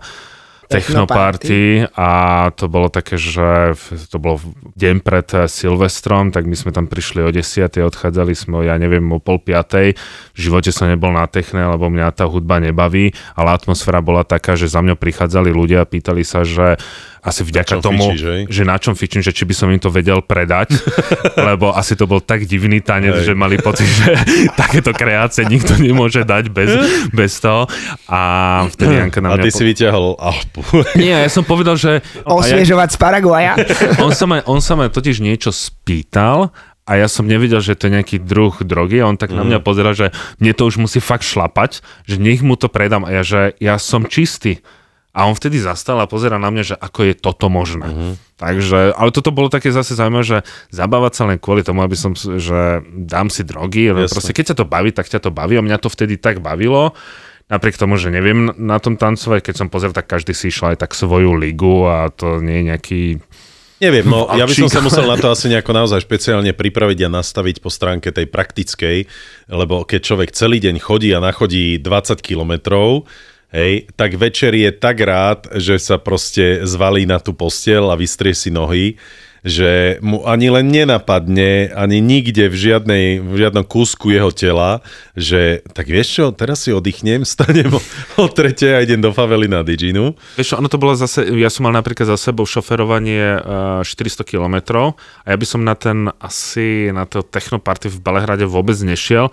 Technoparty a to bolo také, že to bolo deň pred Silvestrom, tak my sme tam prišli o desiatej, odchádzali sme, ja neviem, o pol piatej. V živote som nebol na techne, lebo mňa tá hudba nebaví, ale atmosféra bola taká, že za mňou prichádzali ľudia a pýtali sa, že asi vďaka tomu, fičíš, že na čom fičím, že či by som im to vedel predať, lebo asi to bol tak divný tanec, hej, že mali pocit, že takéto kreácie nikto nemôže dať bez, bez toho. A vtedy Janka na mňa... A ty po... si vyťahol Alpu. Nie, ja som povedal, že... Osviežovať z Paraguaja. On sa ma, on sa ma totiž niečo spýtal a ja som nevedel, že to je nejaký druh drogy a on tak na mňa pozeral, že mne to už musí fakt šlapať, že nech mu to predám a ja, že ja som čistý. A on vtedy zastal a pozerá na mňa, že ako je toto možné. Uh-huh. Takže, ale toto bolo také zase zaujímavé, že zabávať sa len kvôli tomu, aby som, že dám si drogy, ale proste keď ťa to baví, tak ťa to baví a mňa to vtedy tak bavilo. Napriek tomu, že neviem na tom tancovať, keď som pozeral, tak každý si išiel aj tak svoju ligu a to nie je nejaký... Neviem, no ja by som sa musel na to asi nejako naozaj špeciálne pripraviť a nastaviť po stránke tej praktickej, lebo keď človek celý deň chodí a nachodí dvadsať kilometrov, hej, tak večer je tak rád, že sa proste zvalí na tú posteľ a vystrie si nohy, že mu ani len nenapadne, ani nikde v, žiadnej, v žiadnom kúsku jeho tela, že tak vieš čo, teraz si oddychnem, stanem o, o tretej a idem do favely na Diginu. Vieš čo, ono to bolo zase, ja som mal napríklad za sebou šoferovanie uh, štyristo kilometrov a ja by som na ten asi, na to technoparty v Belehrade vôbec nešiel.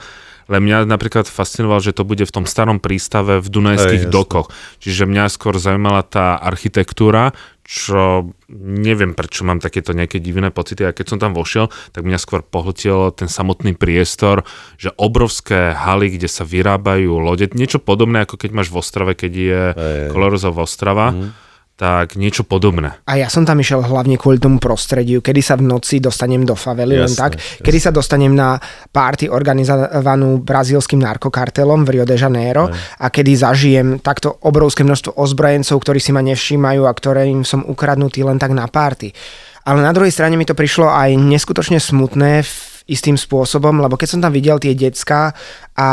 Ale mňa napríklad fascinoval, že to bude v tom starom prístave v Dunajských Aj, dokoch. Čiže mňa skôr zaujímala tá architektúra, čo neviem, prečo mám takéto nejaké divné pocity. A keď som tam vošiel, tak mňa skôr pohltil ten samotný priestor, že obrovské haly, kde sa vyrábajú lode, niečo podobné, ako keď máš v Ostrave, keď je Kolorozov Ostrava. Mhm. Tak niečo podobné. A ja som tam išiel hlavne kvôli tomu prostrediu, kedy sa v noci dostanem do favely, jasne, len tak, jasne. Kedy sa dostanem na party organizovanú brazílským narkokartelom v Rio de Janeiro aj. A kedy zažijem takto obrovské množstvo ozbrojencov, ktorí si ma nevšímajú a ktorým som ukradnutý len tak na party. Ale na druhej strane mi to prišlo aj neskutočne smutné istým spôsobom, lebo keď som tam videl tie decká a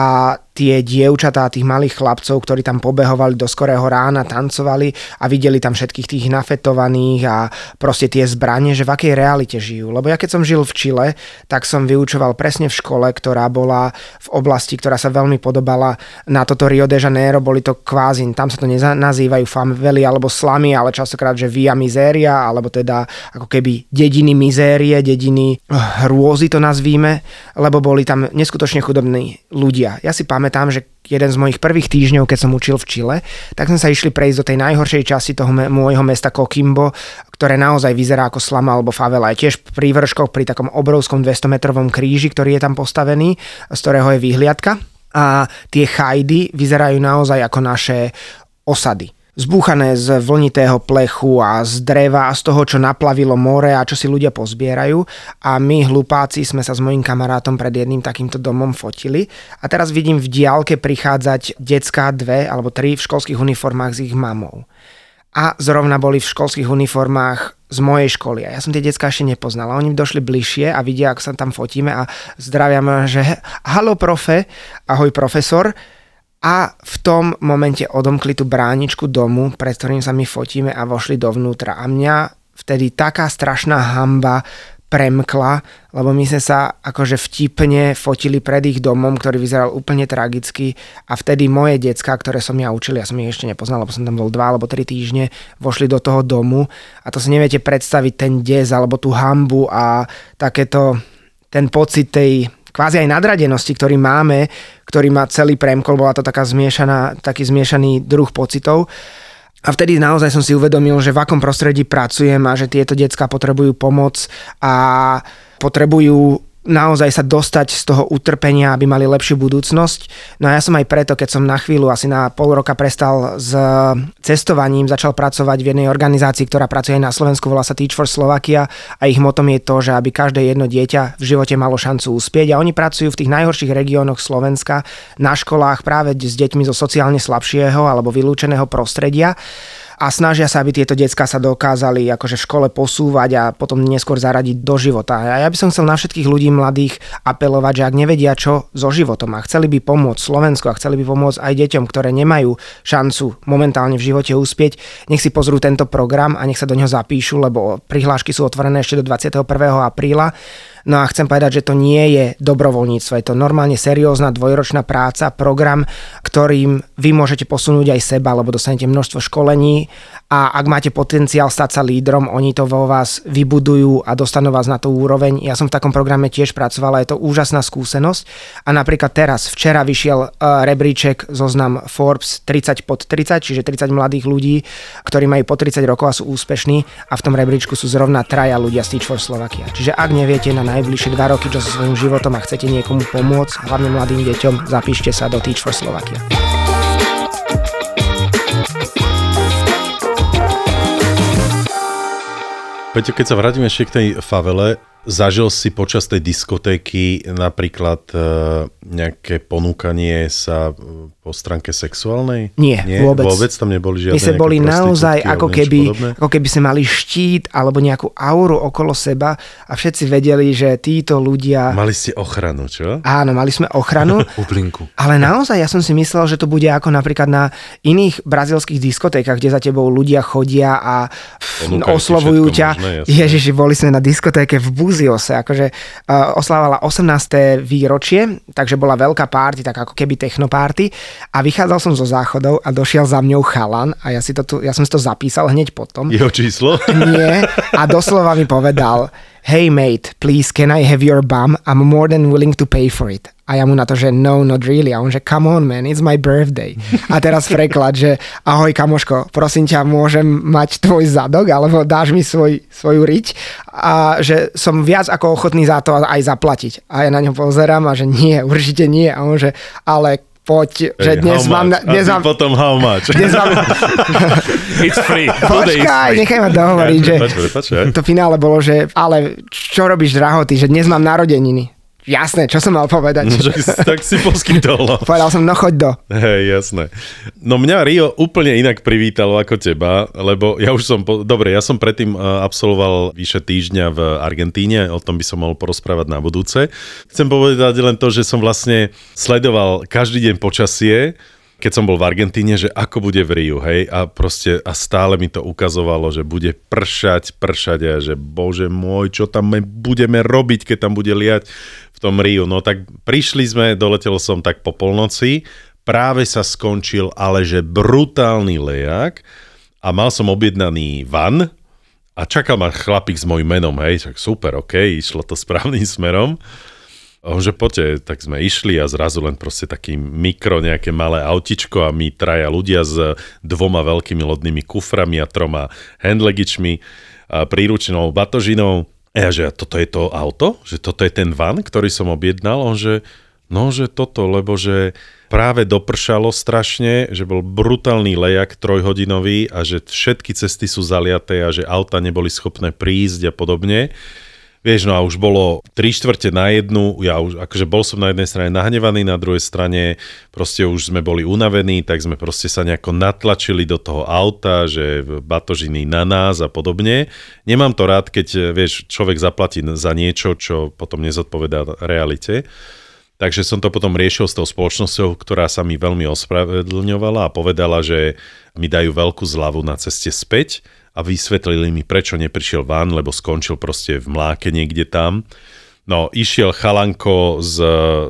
tie dievčatá, tých malých chlapcov, ktorí tam pobehovali do skorého rána, tancovali a videli tam všetkých tých nafetovaných a proste tie zbranie, že v akej realite žijú. Lebo ja keď som žil v Čile, tak som vyučoval presne v škole, ktorá bola v oblasti, ktorá sa veľmi podobala na toto Rio de Janeiro, boli to kvázi, tam sa to nazývajú favely alebo slamy, ale častokrát, že via miséria, alebo teda ako keby dediny mizérie, dediny hrôzy to nazvíme, lebo boli tam neskutočne chudobní ľudia. Ja si pamätám, tam, že jeden z mojich prvých týždňov, keď som učil v Čile, tak sme sa išli prejsť do tej najhoršej časti toho me- môjho mesta Coquimbo, ktoré naozaj vyzerá ako slama alebo favela. Je tiež pri vrškoch, pri takom obrovskom dvestometrovom kríži, ktorý je tam postavený, z ktorého je výhliadka. A tie chajdy vyzerajú naozaj ako naše osady. Zbúchané z vlnitého plechu a z dreva a z toho, čo naplavilo more a čo si ľudia pozbierajú. A my, hlupáci, sme sa s mojím kamarátom pred jedným takýmto domom fotili. A teraz vidím v diaľke prichádzať decká dve alebo tri v školských uniformách s ich mamou. A zrovna boli v školských uniformách z mojej školy. A ja som tie decká ešte nepoznala. Oni došli bližšie a vidia, ako sa tam fotíme a zdravia ma, že halo profe, ahoj profesor. A v tom momente odomkli tú bráničku domu, pred ktorým sa my fotíme a vošli dovnútra. A mňa vtedy taká strašná hanba premkla, lebo my sme sa akože vtipne fotili pred ich domom, ktorý vyzeral úplne tragicky a vtedy moje decká, ktoré som ja učil, ja som ich ešte nepoznal, lebo som tam bol dva alebo tri týždne, vošli do toho domu a to si neviete predstaviť ten des alebo tú hanbu a takéto ten pocit tej kvázi aj nadradenosti, ktorý máme, ktorý má celý premkol, bola to taká zmiešaná, taký zmiešaný druh pocitov. A vtedy naozaj som si uvedomil, že v akom prostredí pracujem a že tieto decká potrebujú pomoc a potrebujú naozaj sa dostať z toho utrpenia, aby mali lepšiu budúcnosť. No a ja som aj preto, keď som na chvíľu, asi na pol roka prestal s cestovaním, začal pracovať v jednej organizácii, ktorá pracuje aj na Slovensku, volá sa Teach for Slovakia a ich motom je to, že aby každé jedno dieťa v živote malo šancu uspieť a oni pracujú v tých najhorších regiónoch Slovenska, na školách práve s deťmi zo sociálne slabšieho alebo vylúčeného prostredia. A snažia sa, aby tieto decká sa dokázali akože v škole posúvať a potom neskôr zaradiť do života. A ja by som chcel na všetkých ľudí mladých apelovať, že ak nevedia čo so životom a chceli by pomôcť Slovensku a chceli by pomôcť aj deťom, ktoré nemajú šancu momentálne v živote uspieť, nech si pozrú tento program a nech sa do neho zapíšu, lebo prihlášky sú otvorené ešte do dvadsiateho prvého apríla. No a chcem povedať, že to nie je dobrovoľníctvo, je to normálne seriózna dvojročná práca, program, ktorým vy môžete posunúť aj seba, lebo dostanete množstvo školení a ak máte potenciál stať sa lídrom, oni to vo vás vybudujú a dostanú vás na tú úroveň. Ja som v takom programe tiež pracovala, je to úžasná skúsenosť a napríklad teraz, včera vyšiel rebríček zoznam Forbes tridsať pod tridsať, čiže tridsať mladých ľudí, ktorí majú po tridsať rokov a sú úspešní a v tom rebríčku sú zrovna traja ľudia z Teach for Slovakia. Čiže ak neviete na najbližšie dva roky, čo so svojím životom a chcete niekomu pomôcť, hlavne mladým deťom, zapíšte sa do Teach for Slovakia. Peťo, keď sa vrátime ešte k tej favele, Zažil si počas tej diskotéky napríklad nejaké ponúkanie sa po stránke sexuálnej? Nie, Nie vôbec. Vôbec tam neboli žiadne. My sme boli naozaj ako keby, ako keby sme mali štít alebo nejakú auru okolo seba a všetci vedeli, že títo ľudia... Mali ste ochranu, čo? Áno, mali sme ochranu. Uplinku. Ale naozaj ja som si myslel, že to bude ako napríklad na iných brazílskych diskotékach, kde za tebou ľudia chodia a ponúkajú oslovujú ťa. Možné, Ježiši, boli sme na diskotéke v Buzi. Akože uh, oslávala osemnáste výročie, takže bola veľká party, tak ako keby technoparty a vychádzal som zo záchodov a došiel za mňou chalan a ja, si to tu, ja som si to zapísal hneď potom. Jeho číslo? Nie. A doslova mi povedal: "Hey mate, please, can I have your bum? I'm more than willing to pay for it." A ja mu na to, že no, not really. A on, že come on man, it's my birthday. A teraz preklad, že ahoj kamoško, prosím ťa, môžem mať tvoj zadok, alebo dáš mi svoj, svoju riť? A že som viac ako ochotný za to aj zaplatiť. A ja na ňo pozerám a že nie, určite nie. A on, že ale poď, hey, že dnes mám... Dnes mám potom how much? Dnes mám, it's free. Počkaj, nechaj ma dohovoriť, že... Počkaj, počkaj. To finále bolo, že ale čo robíš drahoty, že dnes mám narodeniny. Jasné, čo som mal povedať? No, tak si poskytol. Povedal som, no choď do. Hej, jasné. No mňa Rio úplne inak privítalo ako teba, lebo ja už som... Po... Dobre, ja som predtým absolvoval vyše týždňa v Argentíne, o tom by som mal porozprávať na budúce. Chcem povedať len to, že som vlastne sledoval každý deň počasie, keď som bol v Argentíne, že ako bude v Riu, hej, a proste a stále mi to ukazovalo, že bude pršať, pršať a že bože môj, čo tam budeme robiť, keď tam bude liať v tom Riu. No tak prišli sme, doletel som tak po polnoci, práve sa skončil ale že brutálny lejak a mal som objednaný van a čakal ma chlapík s mojím menom, hej, tak super, okej, okay, išlo to správnym smerom. A on, že poďte, tak sme išli a zrazu len proste taký mikro, nejaké malé autičko a my traja ľudia s dvoma veľkými lodnými kuframi a troma handlegičmi a príručnou batožinou. A ja, že toto je to auto? Že toto je ten van, ktorý som objednal? On, že no, že toto, lebo že práve dopršalo strašne, že bol brutálny lejak trojhodinový a že všetky cesty sú zaliaté a že auta neboli schopné prísť a podobne. Vieš, no a už bolo tri štvrte na jednu, ja už, akože bol som na jednej strane nahnevaný, na druhej strane proste už sme boli unavení, tak sme proste sa nejako natlačili do toho auta, že batožiny na nás a podobne. Nemám to rád, keď, vieš, človek zaplatí za niečo, čo potom nezodpovedá realite. Takže som to potom riešil s tou spoločnosťou, ktorá sa mi veľmi ospravedlňovala a povedala, že mi dajú veľkú zľavu na ceste späť a vysvetlili mi, prečo neprišiel van, lebo skončil proste v Mláke niekde tam. No, išiel chalanko z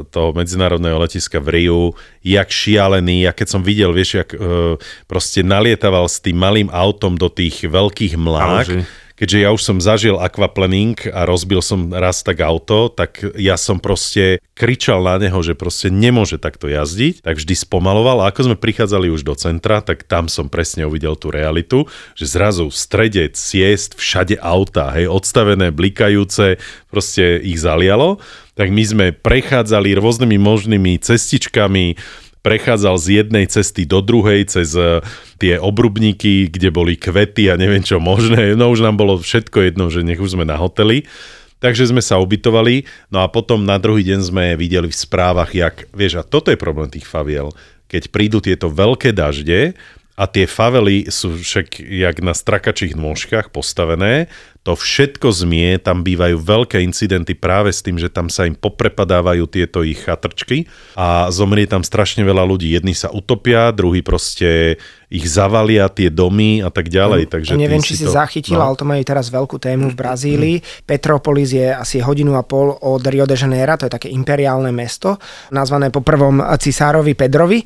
toho medzinárodného letiska v Riu, jak šialený, ja keď som videl, vieš, jak e, proste nalietaval s tým malým autom do tých veľkých Mlák, keďže ja už som zažil aquaplaning a rozbil som raz tak auto, tak ja som proste kričal na neho, že proste nemôže takto jazdiť, tak vždy spomaloval a ako sme prichádzali už do centra, tak tam som presne uvidel tú realitu, že zrazu v strede ciest všade auta, hej, odstavené, blikajúce, proste ich zalialo, tak my sme prechádzali rôznymi možnými cestičkami, prechádzal z jednej cesty do druhej cez tie obrubníky, kde boli kvety a neviem čo možné. No už nám bolo všetko jedno, že nech už sme na hoteli. Takže sme sa ubytovali. No a potom na druhý deň sme videli v správach, jak, vieš, a toto je problém tých faviel. Keď prídu tieto veľké dažde a tie favely sú však jak na strakačích nôžkach postavené, to všetko zmie, tam bývajú veľké incidenty práve s tým, že tam sa im poprepadávajú tieto ich chatrčky a zomrie tam strašne veľa ľudí. Jedni sa utopia, druhí proste ich zavalia tie domy a tak ďalej. No, takže neviem, či si to... zachytil, no. Ale to majú teraz veľkú tému v Brazílii. Mm. Petropolis je asi hodinu a pol od Rio de Janeira, to je také imperiálne mesto, nazvané po prvom cisárovi Pedrovi.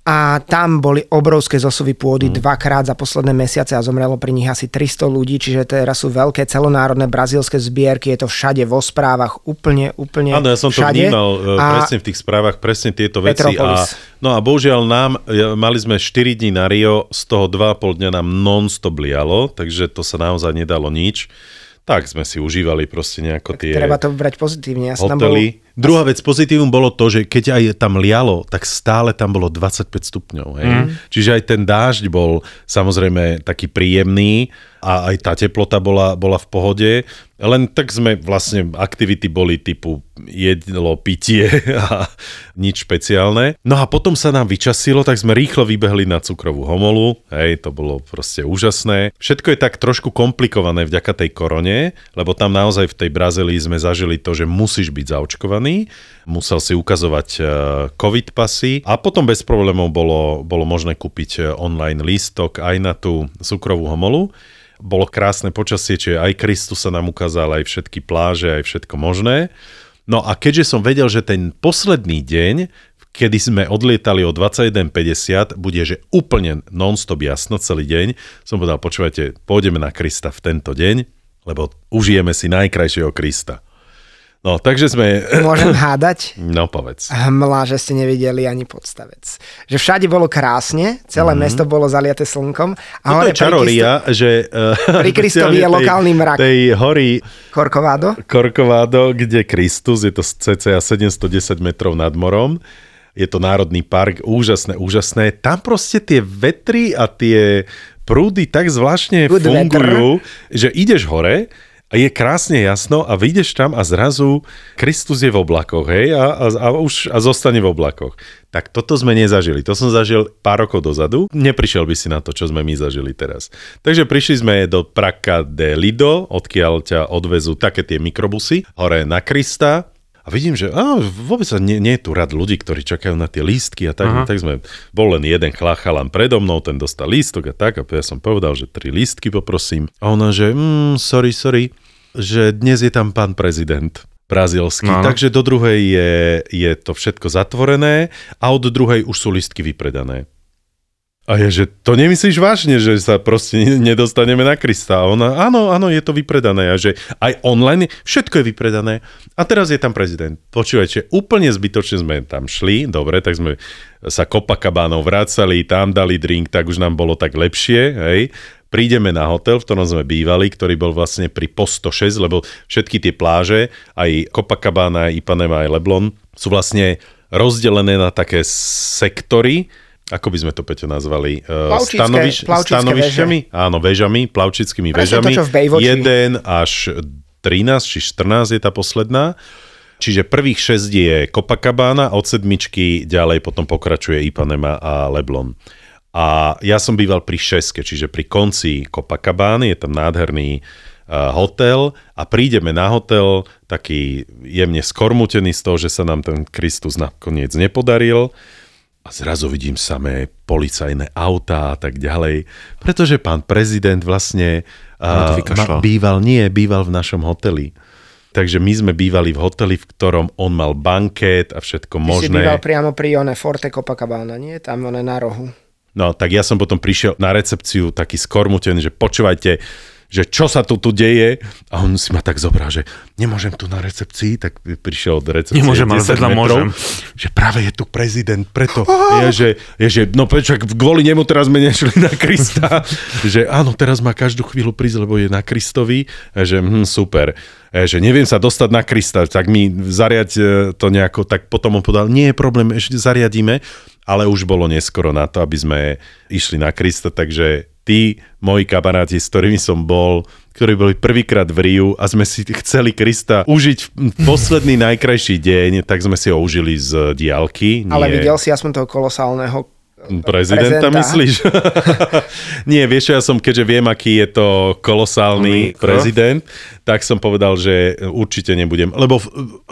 A tam boli obrovské zosuvy pôdy mm. dvakrát za posledné mesiace a zomrelo pri nich asi tristo ľudí, čiže teraz sú veľké celonárodné brazílske zbierky, je to všade vo správach, úplne, úplne všade. Áno, ja som to všade vnímal a presne v tých správach, presne tieto Petropolis. Veci. A, no a bohužiaľ nám, mali sme štyri dní na Rio, z toho dva a pol dňa nám non-stop lialo, takže to sa naozaj nedalo nič. Tak sme si užívali proste nejako tie... Treba to brať pozitívne. Ja som hotely. Tam bol... Druhá vec, pozitívum bolo to, že keď aj tam lialo, tak stále tam bolo dvadsaťpäť stupňov. Hej? Mm. Čiže aj ten dážď bol samozrejme taký príjemný a aj tá teplota bola, bola v pohode. Len tak sme vlastne, aktivity boli typu jedlo, pitie a nič špeciálne. No a potom sa nám vyčasilo, tak sme rýchlo vybehli na cukrovú homolu. Hej, to bolo proste úžasné. Všetko je tak trošku komplikované vďaka tej korone, lebo tam naozaj v tej Brazílii sme zažili to, že musíš byť zaočkovaný, musel si ukazovať covid pasy a potom bez problémov bolo, bolo možné kúpiť online lístok aj na tú cukrovú homolu. Bolo krásne počasie, čiže aj Kristus sa nám ukázal, aj všetky pláže, aj všetko možné. No a keďže som vedel, že ten posledný deň, kedy sme odlietali o dvadsaťjeden päťdesiat, bude, že úplne non-stop jasno celý deň, som povedal, počúvajte, pôjdeme na Krista v tento deň, lebo užijeme si najkrajšieho Krista. No, takže sme... Môžem hádať? No, povedz. Hmla, že ste nevideli ani podstavec. Že všade bolo krásne, celé mm-hmm. mesto bolo zaliaté slnkom. A no to je čaroria, Kristo... že... Uh, pri Kristovi je lokálny mrak. Tej hory... Corcovado. Corcovado, kde Kristus, je to cca sedemstodesať metrov nad morom. Je to národný park, úžasné, úžasné. Tam proste tie vetry a tie prúdy tak zvláštne Good fungujú, weather. Že ideš hore... A je krásne jasno a vyjdeš tam a zrazu Kristus je v oblakoch, hej, a, a, a už a zostane v oblakoch. Tak toto sme nezažili. To som zažil pár rokov dozadu. Neprišiel by si na to, čo sme my zažili teraz. Takže prišli sme do Praca de Lido, odkiaľ ťa odvezú také tie mikrobusy hore na Krista. A vidím, že á, vôbec nie, nie je tu rad ľudí, ktorí čakajú na tie lístky a tak. Aha. Tak sme, bol len jeden chalán predo mnou, ten dostal lístok a tak. A ja som povedal, že tri lístky poprosím. A ona, že mm, sorry, sorry, že dnes je tam pán prezident brazilský. Aha. Takže do druhej je, je to všetko zatvorené a od druhej už sú lístky vypredané. A je, že to nemyslíš vážne, že sa proste nedostaneme na Krista. A ona, áno, áno, je to vypredané. A že aj online, všetko je vypredané. A teraz je tam prezident. Počúvajte, úplne zbytočne sme tam šli. Dobre, tak sme sa Copacabánou vracali, tam dali drink, tak už nám bolo tak lepšie, hej. Prídeme na hotel, v ktorom sme bývali, ktorý bol vlastne pri Posto šesť, lebo všetky tie pláže, aj Copacabana, Ipanema, aj Leblon, sú vlastne rozdelené na také sektory, ako by sme to, Peťo, nazvali? Plavčické, Stanoviš, plavčické stanovišťami? Veže. Áno, väžami, plavčickými väžami. jeden až trinásť, či štrnásť je tá posledná. Čiže prvých šesť je Copacabana, od sedmičky ďalej potom pokračuje Ipanema a Leblon. A ja som býval pri šeske, čiže pri konci Copacabány, je tam nádherný hotel a prídeme na hotel taký jemne skormutený z toho, že sa nám ten Kristus nakoniec nepodaril. A zrazu vidím samé policajné autá a tak ďalej, pretože pán prezident vlastne uh, ma, býval, nie, býval v našom hoteli. Takže my sme bývali v hoteli, v ktorom on mal banket a všetko Ty možné. Ty si býval priamo pri one Forte Copacabana, nie? Tam one na rohu. No, tak ja som potom prišiel na recepciu taký skormutený, že počúvajte, že čo sa tu, tu deje, a on si ma tak zobrá, že nemôžem tu na recepcii, tak prišiel od recepcie nemôžem, desať metrov, môžem. Že práve je tu prezident, preto oh. je, že, je, že no prečo, kvôli nemu teraz sme nešli na Krista, že áno, teraz má každú chvíľu prísť, lebo je na Kristovi, že hm, super, že neviem sa dostať na Krista, tak mi zariaď to nejako, tak potom on podal, nie je problém, ešte zariadíme, ale už bolo neskoro na to, aby sme išli na Krista, takže tí moji kamaráti, s ktorými som bol, ktorí boli prvýkrát v Riu a sme si chceli Krista užiť posledný najkrajší deň, tak sme si ho užili z diaľky. Nie. Ale videl si aspoň toho kolosálneho prezidenta, prezidenta. Myslíš? Nie, vieš, ja som, keďže viem, aký je to kolosálny Mýko. prezident, tak som povedal, že určite nebudem. Lebo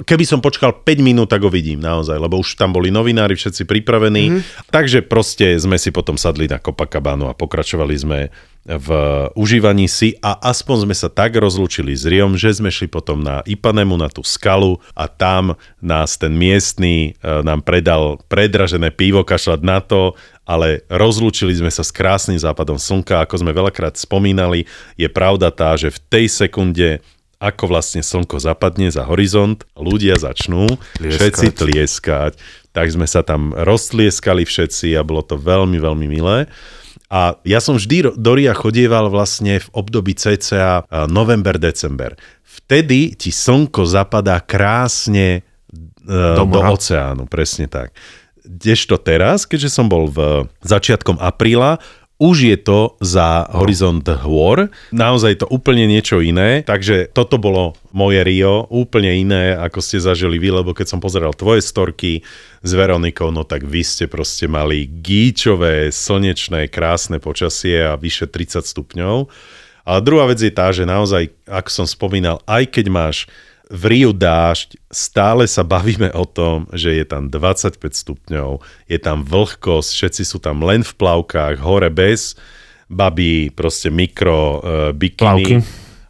keby som počkal päť minút, tak ho vidím naozaj, lebo už tam boli novinári, všetci pripravení. Mm. Takže proste sme si potom sadli na Copacabanu a pokračovali sme v užívaní si a aspoň sme sa tak rozlúčili s Riom, že sme šli potom na Ipanemu, na tú skalu a tam nás ten miestny nám predal predražené pivo, kašľať na to, ale rozlúčili sme sa s krásnym západom slnka, ako sme veľakrát spomínali. Je pravda tá, že v tej sekunde, ako vlastne slnko zapadne za horizont, ľudia začnú tlieskať. Všetci tlieskať. Tak sme sa tam roztlieskali všetci a bolo to veľmi, veľmi milé. A ja som vždy do Ria chodieval vlastne v období cca november, december. Vtedy ti slnko zapadá krásne do, do oceánu, presne tak. Kdežto teraz, keďže som bol v začiatkom apríla, už je to za horizont hôr. Naozaj to úplne niečo iné. Takže toto bolo moje Rio úplne iné, ako ste zažili vy, lebo keď som pozeral tvoje storky s Veronikou, no tak vy ste proste mali gíčové, slnečné, krásne počasie a vyše tridsať stupňov. A druhá vec je tá, že naozaj, ako som spomínal, aj keď máš v Riu dážď, stále sa bavíme o tom, že je tam dvadsaťpäť stupňov, je tam vlhkosť, všetci sú tam len v plavkách, hore bez, babí proste mikro, e, bikiny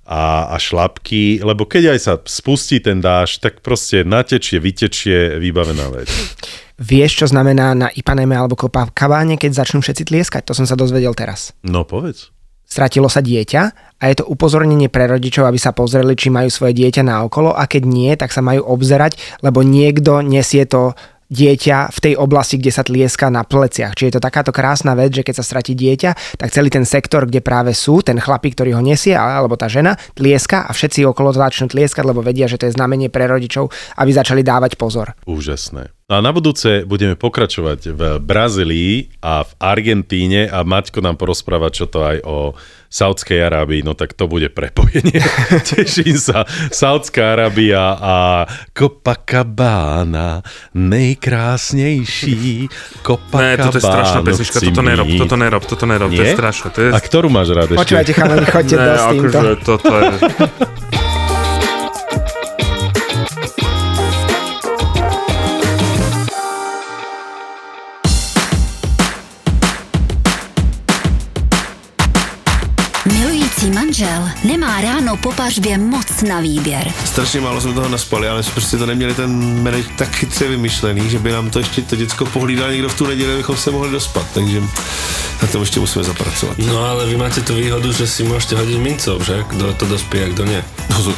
a, a šlapky, lebo keď aj sa spustí ten dážď, tak proste natečie, vytečie, vybavená vec. Vieš, čo znamená na Ipaneme alebo Copacabane, keď začnú všetci tlieskať? To som sa dozvedel teraz. No povedz. Stratilo sa dieťa a je to upozornenie pre rodičov, aby sa pozreli, či majú svoje dieťa naokolo, a keď nie, tak sa majú obzerať, lebo niekto nesie to dieťa v tej oblasti, kde sa tlieska, na pleciach. Čiže je to takáto krásna vec, že keď sa stratí dieťa, tak celý ten sektor, kde práve sú, ten chlapík, ktorý ho nesie, alebo tá žena, tlieska a všetci okolo začnú tlieskať, lebo vedia, že to je znamenie pre rodičov, aby začali dávať pozor. Úžasné. A na budúce budeme pokračovať v Brazílii a v Argentíne a Maťko nám porozpráva, čo to aj o Saúdskej Arábii, no tak to bude prepojenie. Teším sa. Saúdská Arábia a Copacabana, nejkrásnejší Copacabánovci. Ne, toto je strašná pesnička, toto nerob, toto nerob, toto nerob, nie? To je strašné. To je... A ktorú máš rád ešte? Počúvajte, chalani, choďte ne, dosť týmto. Ne, akože toto je... Manžel nemá ráno po pařbě moc na výběr. Strašně málo jsme toho naspali, ale jsme prostě to neměli ten menej tak chytře vymyšlený, že by nám to ještě to děcko pohlídal někdo v tu neděli, abychom se mohli dospat, takže na tom ještě musíme zapracovat. No ale vy máte tu výhodu, že si můžete hodit mincov, že? Kdo to dospí a kdo ne. No to...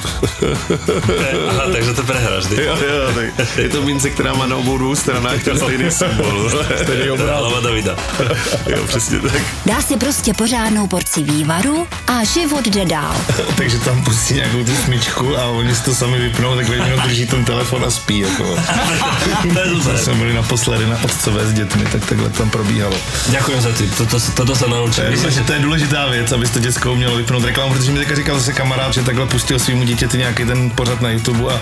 Aha, takže to prehráš, ty. Jo, jo, tak je to mince, která má na obou dvou stranách ten stejný symbol. Stejný obraz. Hlava Davida. Jo, přesně tak. Dá si prostě pořádnou porci vývaru a život jde dál. Takže tam pustí nějakou tu smyčku a oni si to sami vypnou, tak jenom drží ten telefon a spí. Jako. To jsme byli naposledy na otcové s dětmi, tak takhle tam probíhalo. Děkujem za tip, toto, toto se naučil. Myslím, že to je důležitá věc, aby to děcko umělo vypnout reklamu, protože mi teďka říkal zase kamarád, že takhle pustil svýmu dítěti nějaký ten pořad na YouTube a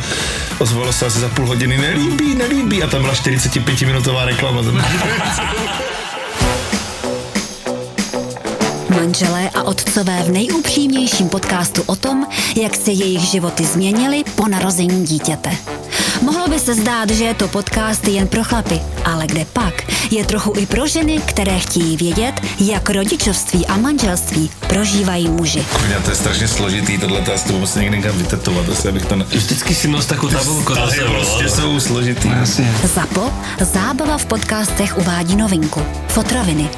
ozvalo se asi za půl hodiny, nelíbí, nelíbí, a tam byla štyridsaťpäťminútová reklama. Manželé a otcové v nejupřímnějším podcastu o tom, jak se jejich životy změnily po narození dítěte. Mohlo by se zdát, že je to podcast jen pro chlapy, ale kde pak? Je trochu i pro ženy, které chtějí vědět, jak rodičovství a manželství prožívají muži. Kurňa, to je strašně složitý, tohleta, já s tebou musím někde někam vytetovat, asi abych to... Ne... Vždycky si nos takovou tabulku zase volal. Prostě jsou složitý. Asi. Zapo, zábava v podcastech uvádí novinku. Fotroviny.